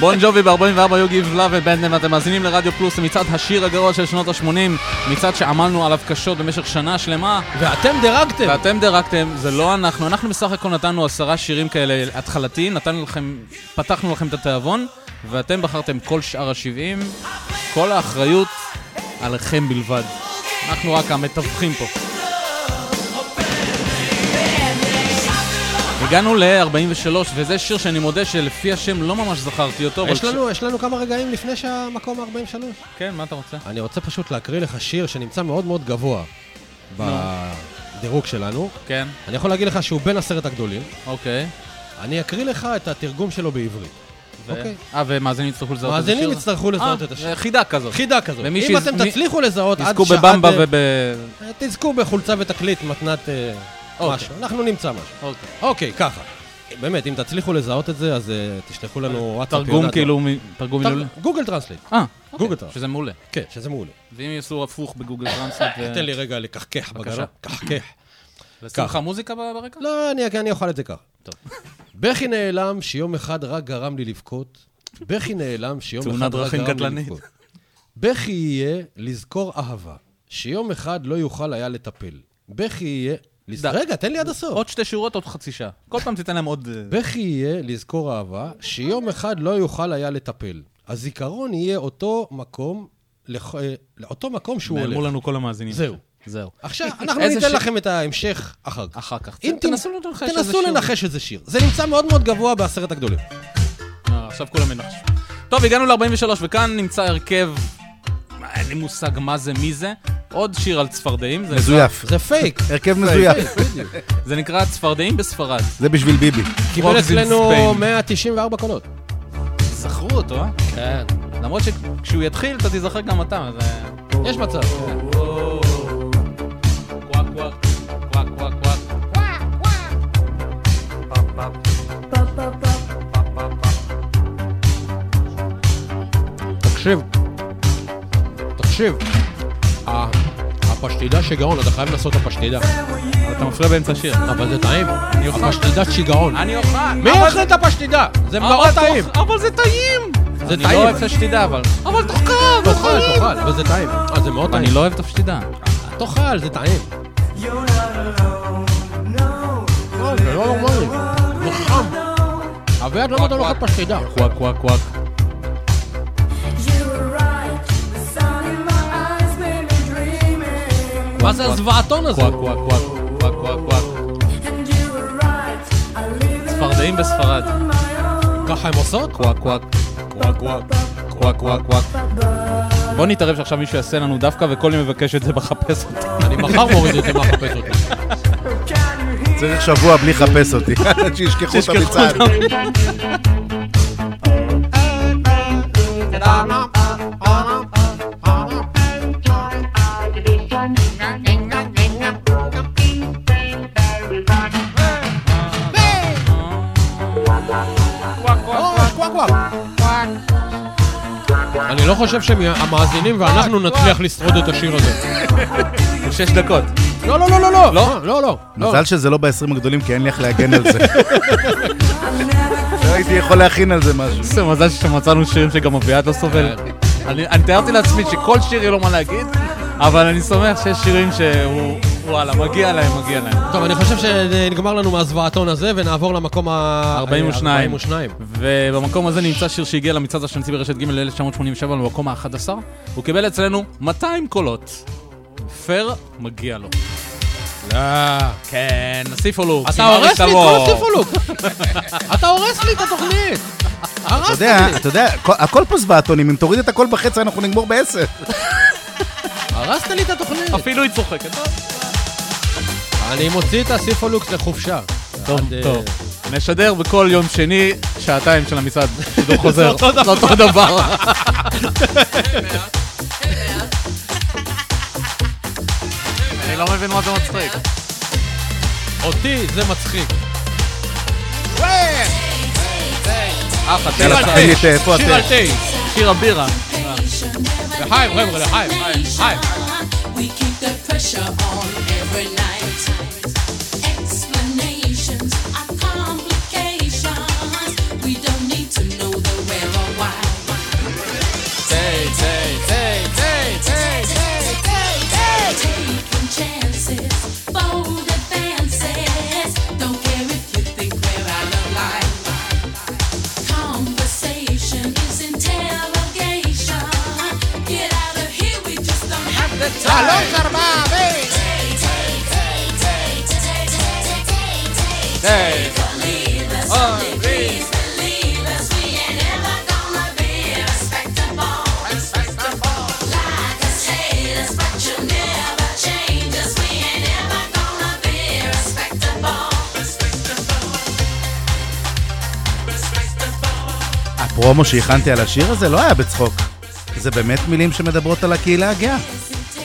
בון ג'ובי ב-ארבעים וארבע You Give Love a Bad Name. אתם מאזינים לרדיו פלוס, מצעד השיר הגרוע של שנות ה-שמונים, מצעד שעמלנו עליו קשות במשך שנה שלמה, ואתם דרגתם! ואתם דרגתם, זה לא אנחנו. אנחנו בסך הכל נתנו עשרה שירים כאלה התחלתיים, נתנו לכם, פתחנו לכם את התיאבון, ואתם בחרתם כל שאר ה-שבעים, כל האחריות עליכם בלבד. אנחנו רק המתווכים פה. הגענו ל-ארבעים ושלוש, וזה שיר שאני מודה שלפי השם לא ממש זכרתי אותו. יש לנו, ש... יש לנו כמה רגעים לפני שהמקום ה-ארבעים ושלוש. כן, מה אתה רוצה? אני רוצה פשוט להקריא לך שיר שנמצא מאוד מאוד גבוה בדירוג שלנו. כן. אני יכול להגיד לך שהוא בין עשרת הגדולים. אוקיי. אני אקריא לך את התרגום שלו בעברית. ו... אוקיי. אה, ומאזינים יצטרכו לזהות את השיר? מאזינים יצטרכו לזהות את השיר. חידה כזאת. חידה כזאת. אם שיז... אתם מי... תצליחו לזהות עד שעד... וב... תזכו בחולצה ותקליט מתנת... משהו, אנחנו נמצא משהו. אוקיי, ככה. באמת, אם תצליחו לזהות את זה, אז תשלחו לנו וואטסאפ. תרגום כאילו, תרגום מילולי? גוגל טרנסליט. אה, גוגל טרנסליט. שזה מעולה. כן, שזה מעולה. ואם יעשו הפוך בגוגל טרנסליט... תן לי רגע לקחקח בגרון. קחקח. לשמח המוזיקה ברקע? לא, אני אוכל את זה ככה. טוב. בכי נעלם שיום אחד רק גרם לי לבכות. בכי נעלם שיום אחד רק גרם לי לבכות. בכי יהיה לזכור אהבה. שיום אחד לא יוכל היה לטפל. בכי יהיה רגע, תן לי עד הסוף. עוד שתי שורות, עוד חצי שעה. כל פעם תיתן להם עוד... בכי יהיה לזכור אהבה, שיום אחד לא יוכל היה לטפל. הזיכרון יהיה אותו מקום, אותו מקום שהוא הולך. נאמרו לנו כל המאזינים. זהו. זהו. עכשיו, אנחנו ניתן לכם את ההמשך אחר כך. אחר כך. תנסו לנחש איזה שיר. זה נמצא מאוד מאוד גבוה בעשרת הגדולים. עכשיו כולם ינחשו. טוב, הגענו ל-ארבעים ושלוש, וכאן נמצא הרכב... אין לי מושג מה זה, מי זה. עוד שיר על צפרדעים. מזויף. זה פייק. הרכב מזויף. זה נקרא צפרדעים בספרד. זה בשביל ביבי. קיבל אצלנו מאה תשעים וארבע קולות. זכרו אותו, אה? כן. למרות שכשהוא יתחיל, אתה תזכר גם אתה. יש מצב. קוואק קוואק. קוואק קוואק קוואק. פאפ פאפ. פאפ פאפ פאפ פאפ. תקשיב. תקשיב. הפשטידה שיגעון, אתה חייב לעשות את הפשטידה. אתה מפריע באמצע שיר. אבל זה טעים. הפשטידה שיגעון. אני אוכל. מי אוכל את הפשטידה? זה מאוד טעים. אבל זה טעים. זה טעים. אני לא אוהב את הפשטידה, אבל... אבל תאכל, תאכל. תאכל, וזה טעים. זה מאוד טעים. אני לא אוהב את הפשטידה. תאכל, זה טעים. לא, זה לא נורמלי. נחם. אבי אדמן אתה לא אוכל פשטידה. קוואק, קוואק, קוואק. מה זה הזוועתון הזה? קוואק, קוואק, קוואק, קוואק, קוואק. צפרדעים בספרד. ככה הם עושות? קוואק, קוואק, קוואק, קוואק, קוואק, קוואק. בוא נתערב שעכשיו מישהו יעשה לנו דווקא וכל מי מבקש את זה בחפש אותי. אני מחר מוריד אותי מחפש אותי. צריך שבוע בלי חפש אותי. שישכחו את המצעד. אני לא חושב שהמאזינים ואנחנו נצליח לשרוד את השיר הזה. שש דקות. לא, לא, לא, לא, לא, לא, לא. מזל שזה לא ב-עשרים הגדולים, כי אין לי איך להגן על זה. לא הייתי יכול להכין על זה משהו. זה מזל שמצאנו שירים שגם אביעד לא סובל. אני תיארתי לעצמי שכל שיר יהיה לו מה להגיד, אבל אני שמח שיש שירים שהוא... וואלה, מגיע להם, מגיע להם. טוב, אני חושב שנגמר לנו מהזוועתון הזה ונעבור למקום ה-ארבעים ושתיים. ובמקום הזה נמצא שיר שהגיע למצעד השנתי ברשת ג' ל-אלף תשע מאות שמונים ושבע במקום ה-אחת עשרה. הוא קיבל אצלנו מאתיים קולות. פר מגיע לו. לא. כן, סיפולוק. אתה הורס לי כל הסיפולוק. אתה הורס לי את התוכנית. אתה יודע, אתה יודע, הכל פה זוועתונים. אם תוריד את הכל בחצי אנחנו נגמור בעשר. הרסת לי את התוכנית. אפילו היא צוחקת. אני מוציא את הסיפולוקס לחופשה. טוב, טוב. נשדר בכל יום שני שעתיים של המצעד שידור חוזר. זה אותו דבר. אני לא מבין מה זה מצחיק. אותי זה מצחיק. אחת, שיר על תאי, שיר על תאי, שיר הבירה. לחיים, חבר'ה, לחיים, לחיים. הפרומו שהכנתי על השיר הזה לא היה בצחוק. זה באמת מילים שמדברות על הקהילה הגאה.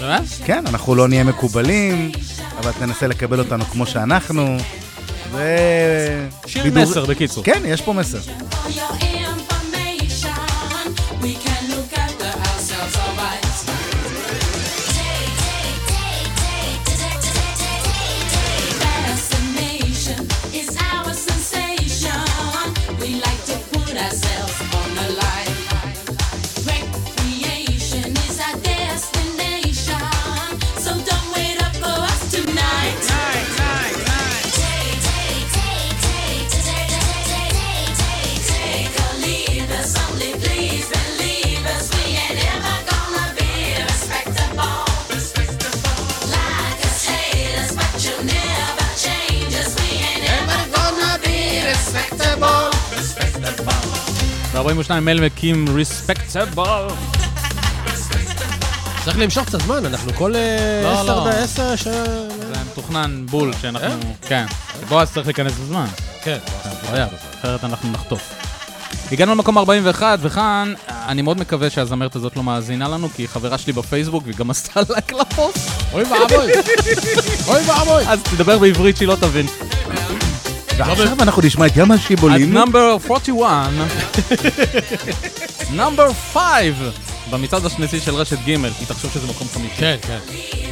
באמת? כן, אנחנו לא נהיה מקובלים, אבל תנסה לקבל אותנו כמו שאנחנו. שיר מסר בקיצור. כן, יש פה מסר. ארבעים ושתיים מייל מקים ריספקטבל. צריך למשוך קצת זמן, אנחנו כל עשר עשר ש... זה מתוכנן בול שאנחנו... כן. בועז צריך להיכנס בזמן. כן. אחרת אנחנו נחטוף. הגענו למקום ארבעים ואחת, וכאן אני מאוד מקווה שהזמרת הזאת לא מאזינה לנו, כי היא חברה שלי בפייסבוק והיא גם עשתה לייק לפוסט. אוי ואבוי. אוי ואבוי. אז תדבר בעברית שהיא לא תבין. ועכשיו אנחנו נשמע את ים השיבולים. את נאמבר ארבעים ואחת, נאמבר חמש, במצעד השנתי של רשת ג', היא תחשוב שזה מקום חמישי. כן, כן.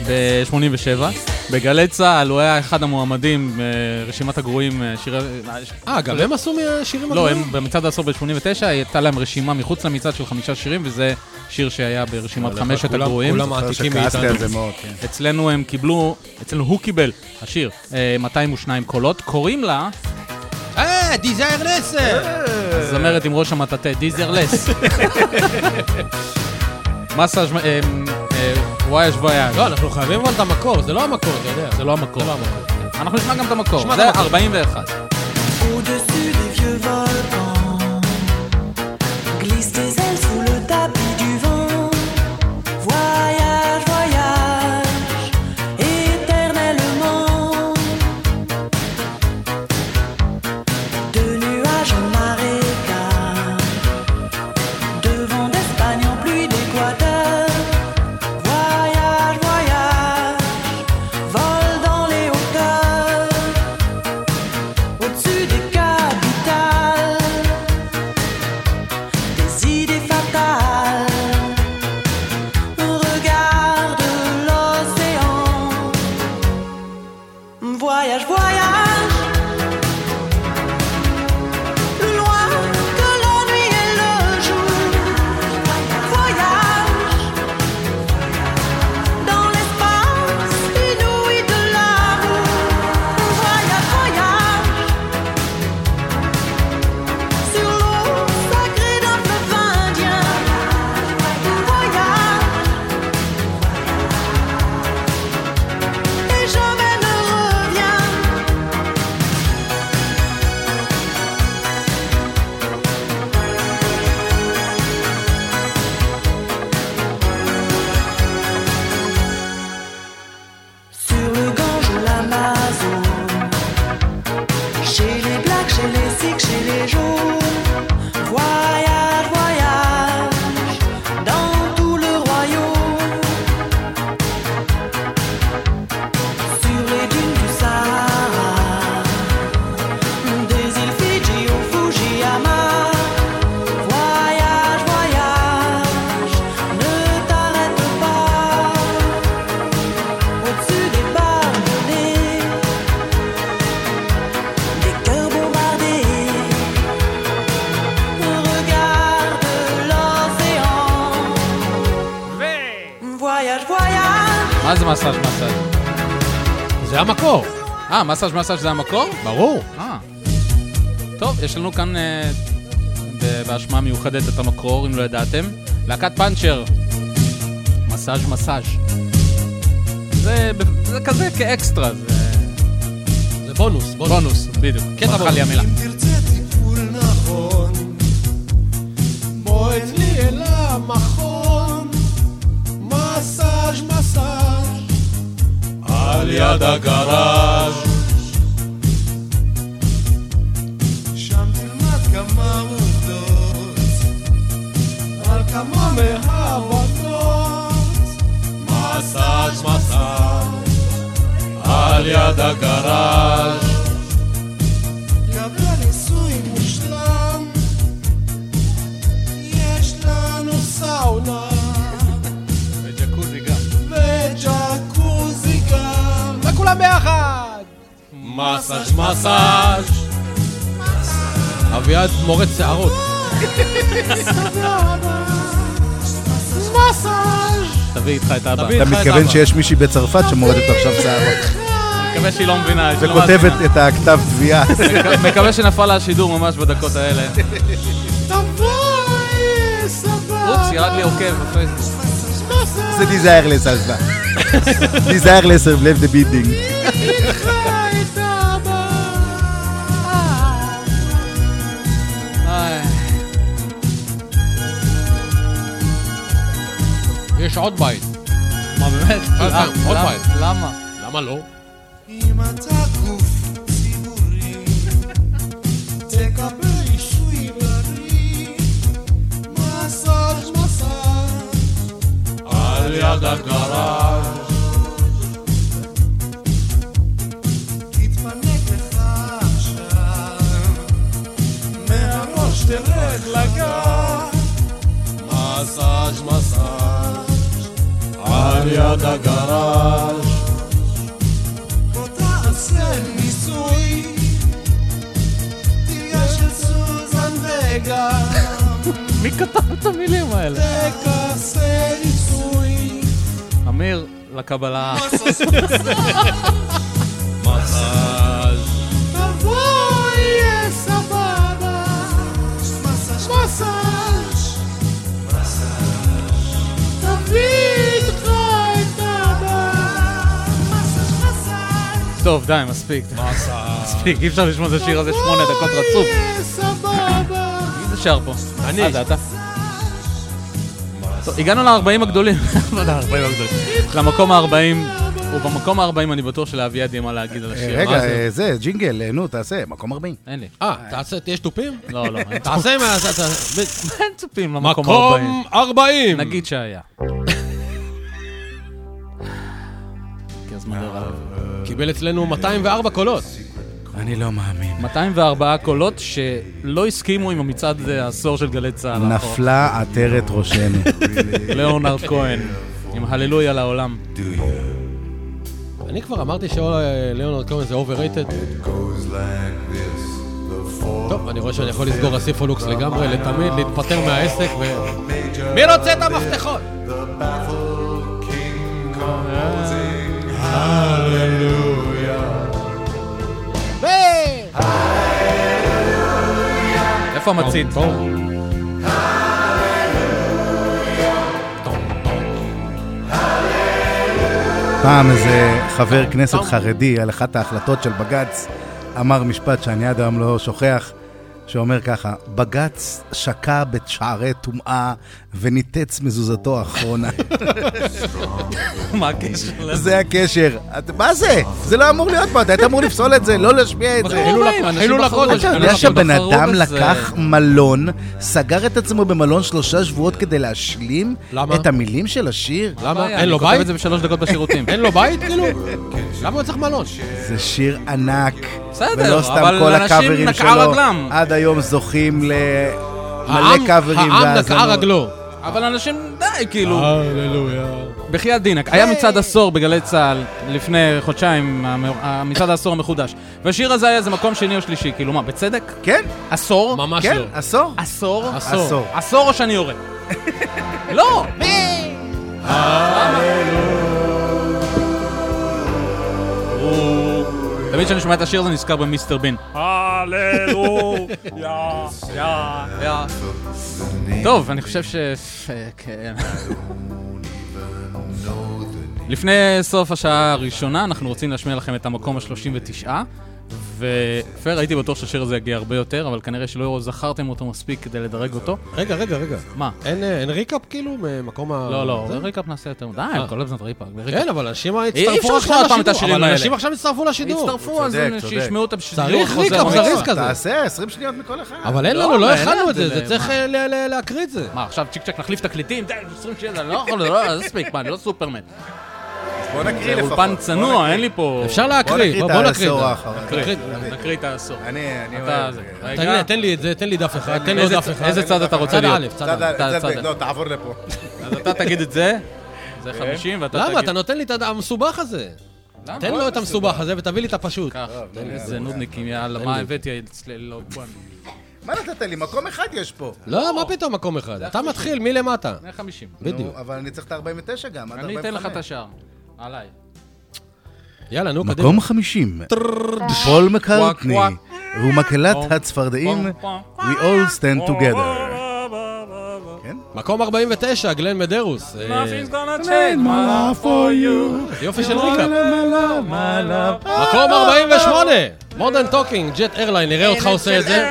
ב-שמונים ושבע, בגלי צהל, הוא היה אחד המועמדים, רשימת הגרועים, שירי... אה, גם הם עשו מהשירים הגרועים? לא, הם במצעד העשור ב-שמונים ותשע, הייתה להם רשימה מחוץ למצעד של חמישה שירים, וזה שיר שהיה ברשימת חמשת הגרועים. כולם העתיקים מאיתנו. אצלנו הם קיבלו, אצלנו הוא קיבל, השיר, מאתיים ושתיים קולות, קוראים לה... אה, דיזיירלס! אז אמרת עם ראש המטאטה, דיזיירלס. מסאז' ווייש ווייש. לא, אנחנו חייבים אבל את המקור, זה לא המקור, אתה יודע. זה לא המקור. אנחנו נשמע גם את המקור, זה ארבעים ואחת. מה זה מסאז' מסאז'? זה המקור. אה, מסאז' מסאז' זה המקור? ברור. אה. טוב, יש לנו כאן אה, בהשמעה מיוחדת את המקור, אם לא ידעתם. להקת פאנצ'ר. מסאז' מסאז'. זה, זה כזה כאקסטרה. זה, זה בונוס, בונוס. בונוס, בדיוק. קטע בונוס. אם תרצה טיפול נכון, מועד לי אל המכון. מסאז' מסאז' על יד הגראז' שם תלמד כמה עובדות על כמה מהוותות מסאז' מסאז' על יד הגראז' יבוא ניסוי מושלם יש לנו סאונה ביחד מסאז' מסאז' אבי אדמן מורד שערות מסאז' תביא איתך את אבא. אתה מתכוון שיש מישהי בצרפת שמורדת עכשיו שערות? מקווה שהיא לא מבינה וכותבת את הכתב תביעה. מקווה שנפל לה השידור ממש בדקות האלה. אופס, ירד לי עוקב בפייסבוק. זה דיזהר לסלווה. דיזהר לסרב לב דה בידינג. איך היית אבא? יש עוד בית. מה באמת? עוד בית. למה? למה לא? אם אתה גוף ציבורי תקבל אישוי בריא מסאז' מסאז' על יד הגראז' תתפנק לך עכשיו מהראש תרד לגב מסאז' מסאז' על יד הגראז' בוא תעשה ניסוי תהיה של סוזן וגם מי כתב את המילים האלה? תקעשה ניסוי אמיר לקבלה מסאז' תבוא יהיה סבבה מסאז' תביא איתך את אבא טוב די מספיק מספיק אי אפשר לשמוע את השיר הזה שמונה דקות רצוף מי זה שר פה? אני עד אתה הגענו ל-ארבעים הגדולים, למקום ה-ארבעים, ובמקום ה-ארבעים אני בטוח שלאבי אדמן מה להגיד על השיר. רגע, זה, ג'ינגל, נו, תעשה, מקום ארבעים. אין לי. אה, תעשה, יש תופים? לא, לא. תעשה, אין תופים למקום ארבעים. מקום ארבעים! נגיד שהיה. קיבל אצלנו מאתיים וארבע קולות. אני לא מאמין. מאתיים וארבע קולות שלא הסכימו עם המצעד העשור של גלי צהל. נפלה עטרת ראשנו. ליאונרד כהן, עם הללויה לעולם. אני כבר אמרתי שליאונרד כהן זה overrated. טוב, אני רואה שאני יכול לסגור הסיפולוקס לגמרי, לתמיד, להתפטר מהעסק ו... מי רוצה את המפתחות? הללויה איפה המצית? פעם איזה חבר כנסת חרדי על אחת ההחלטות של בג"ץ אמר משפט שאני עד היום לא שוכח שאומר ככה בג"ץ שקע בשערי טומאה וניתץ מזוזתו האחרונה מה הקשר? זה הקשר מה זה? זה לא אמור להיות פה אתה היית אמור לפסול את זה, לא להשמיע את זה חילו לחודש אתה יודע שהבן אדם לקח מלון סגר את עצמו במלון שלושה שבועות כדי להשלים את המילים של השיר למה? אין לו בית? אני כותב את זה בשלוש דקות בשירותים אין לו בית? כאילו? למה הוא צריך מלון? זה שיר ענק ולא סתם כל הקאברים שלו עד היום זוכים למלא קאברים העם נקעה רגלו אבל אנשים די כאילו בחיית דינק היה מצעד עשור בגלי צהל לפני חודשיים מצעד העשור המחודש והשיר הזה היה זה מקום שני או שלישי כאילו מה בצדק? כן עשור? ממש לא עשור? עשור? עשור עשור או שאני יורד לא הללויה תמיד שאני שומע את השיר זה נזכר במיסטר בין. הללו, יא, יא, יא. טוב, אני חושב ש... כן. לפני סוף השעה הראשונה אנחנו רוצים להשמיע לכם את המקום ה-שלושים ותשע, ופר, הייתי בטוח שהשיר הזה יגיע הרבה יותר, אבל כנראה שלא זכרתם אותו מספיק כדי לדרג אותו. רגע, רגע, רגע. מה? אין ריקאפ כאילו ממקום ה... לא, לא, ריקאפ נעשה יותר. די, כל לבזנת ריקאפ. כן, אבל אנשים הצטרפו עכשיו לשידור. אבל אנשים עכשיו הצטרפו לשידור. הצטרפו, אז שישמעו את השידור. צריך ריקאפ, זריז כזה. תעשה, עשרים שניות מכל אחד. אבל אין לנו, לא הכנו את זה, זה צריך להקריא את זה. מה, עכשיו צ'יק צ'ק נחליף תקליטים? די, עשרים שניות, אני לא יכול, זה ספיק, אני לא סופרמן. בוא נקריא לפחות. אולפן צנוע, אין לי פה... אפשר להקריא, בוא נקריא. נקריא את העשור. אני אומר... תן לי את זה, תן לי דף אחד. איזה צד אתה רוצה להיות? צד א'. לא, תעבור לפה. אז אתה תגיד את זה, זה חמישים, ואתה תגיד... למה? אתה נותן לי את המסובך הזה. תן לו את המסובך הזה ותביא לי את הפשוט. כך, זה נודניקים, יאללה, מה הבאתי אצלו? מה נתת לי? מקום אחד יש פה. לא, מה פתאום מקום אחד? אתה מתחיל, מי למטה? חמישים. בדיוק. אבל אני צריך את ארבעים ותשע גם, עד ארבעים וחמש. אני אתן לך את השאר. עליי. יאללה, נו, קדימה. מקום חמישים. פול מקרטני. ומקהלת הצפרדעים. We all stand together. מקום ארבעים ותשע, גלן מדרוס. Nothing's gonna change my love for you. יופי של ריקה. מקום ארבעים ושמונה. Modern Talking, Jet Airline. נראה אותך עושה את זה.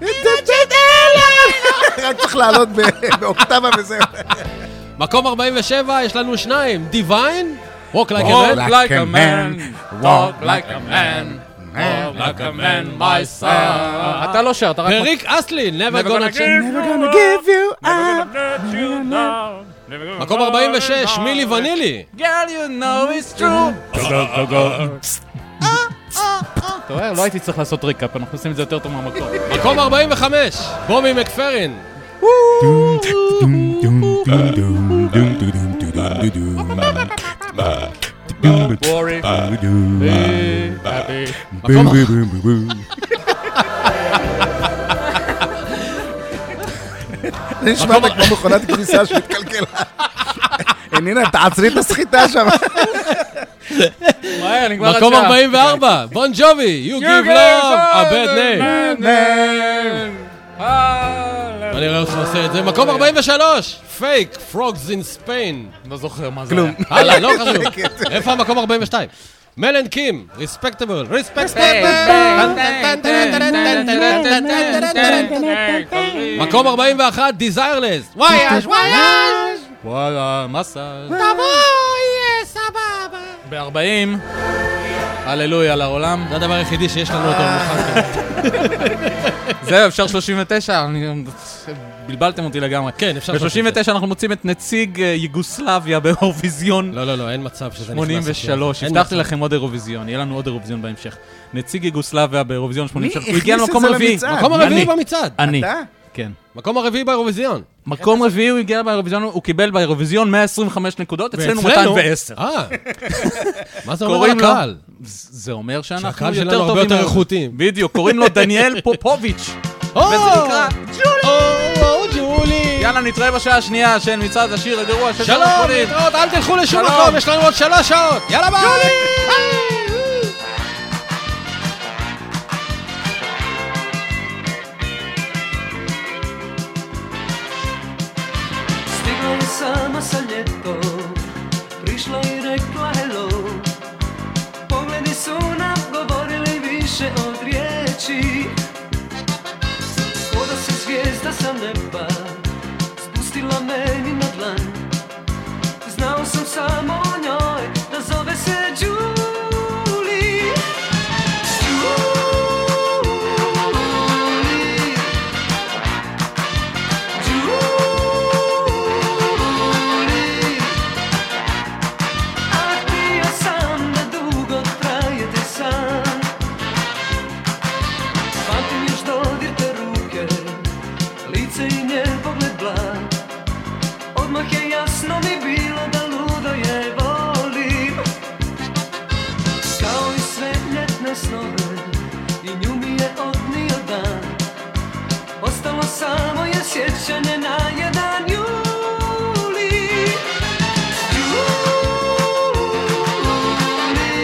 It's a Jet Airline. רק צריך לעלות באוקטבה וזהו. מקום ארבעים ושבע, יש לנו שניים, Divine, Walk Like a Man, Walk Like a Man, Walk Like a Man, Walk Like a Man, my son. אתה לא שר, אתה רק... וריק אסלי, Never Gonna Give You Up. מקום ארבעים ושש, מילי ונילי. Girl, you know it's true. אתה רואה, לא הייתי צריך לעשות ריקאפ, אנחנו עושים את זה יותר טוב מהמקום. מקום ארבעים וחמש, בומי מקפרין. דום דום דום דום דום דום דום דום דום בורי בבי בום בום בום נשמע כמו מכונת כביסה שמתקלקלה. הנה, תעצרי את הסחיטה שם. מקום ארבעים וארבע, בון ג'ובי, You Give Love a Bad Name. אני רואה אותך עושה את זה. מקום ארבעים ושלוש, פייק, פרוגס אין ספיין. לא זוכר מה זה היה. הלאה, לא חשוב. איפה המקום ארבעים ושתיים? מלן קים, ריספקטבל. ריספקטבל. מקום ארבעים ואחת, דיזיירלס. וויאז' וויאז' וואלה, מסאז' תבוא, יהיה סבבה. בארבעים, הללויה לעולם. זה הדבר היחידי שיש לנו אותו במחז. זהו, אפשר שלושים ותשע, בלבלתם אותי לגמרי. כן, אפשר שלושים ותשע. ב-שלושים ותשע אנחנו מוצאים את נציג יוגוסלביה באירוויזיון. לא, לא, לא, אין מצב שזה נכנס. שמונים ושלוש, הבטחתי לכם עוד אירוויזיון, יהיה לנו עוד אירוויזיון בהמשך. נציג יוגוסלביה באירוויזיון שמונים ושלוש. הוא הגיע למקום רביעי. מקום הרביעי במצעד. אני. אתה? כן. מקום הרביעי באירוויזיון. מקום רביעי הוא הגיע באירוויזיון, הוא קיבל באירוויזיון מאה עשרים וחמש נקודות, אצלנו מאתיים ועשר. אה. מה זה אומר לקהל? זה אומר שאנחנו יותר טובים. הרבה יותר איכותיים. בדיוק, קוראים לו דניאל פופוביץ'. וזה נקרא ג'ולי. ג'ולי. יאללה, נתראה בשעה השנייה של מצעד השיר הגרוע. שלום, נתראות, אל תלכו לשום מקום, יש לנו עוד שלוש שעות. יאללה, ביי. ג'ולי. Sama sa ljeto, prišlo i rekla hello. Pogledi su nam govorili više od riječi. Ko da se zvijezda sa neba spustila meni na dlan. Znao sam samo o njoj da zove se Julie. Samo je sjećanje na jedan juli. Juli,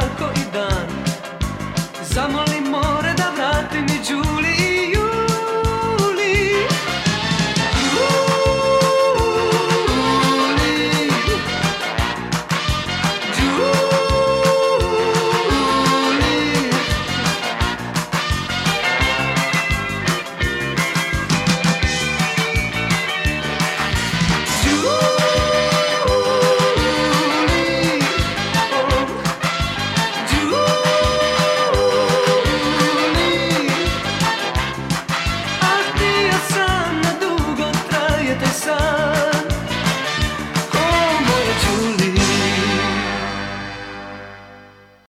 svako i dan. Zamoli more da vrati mi džu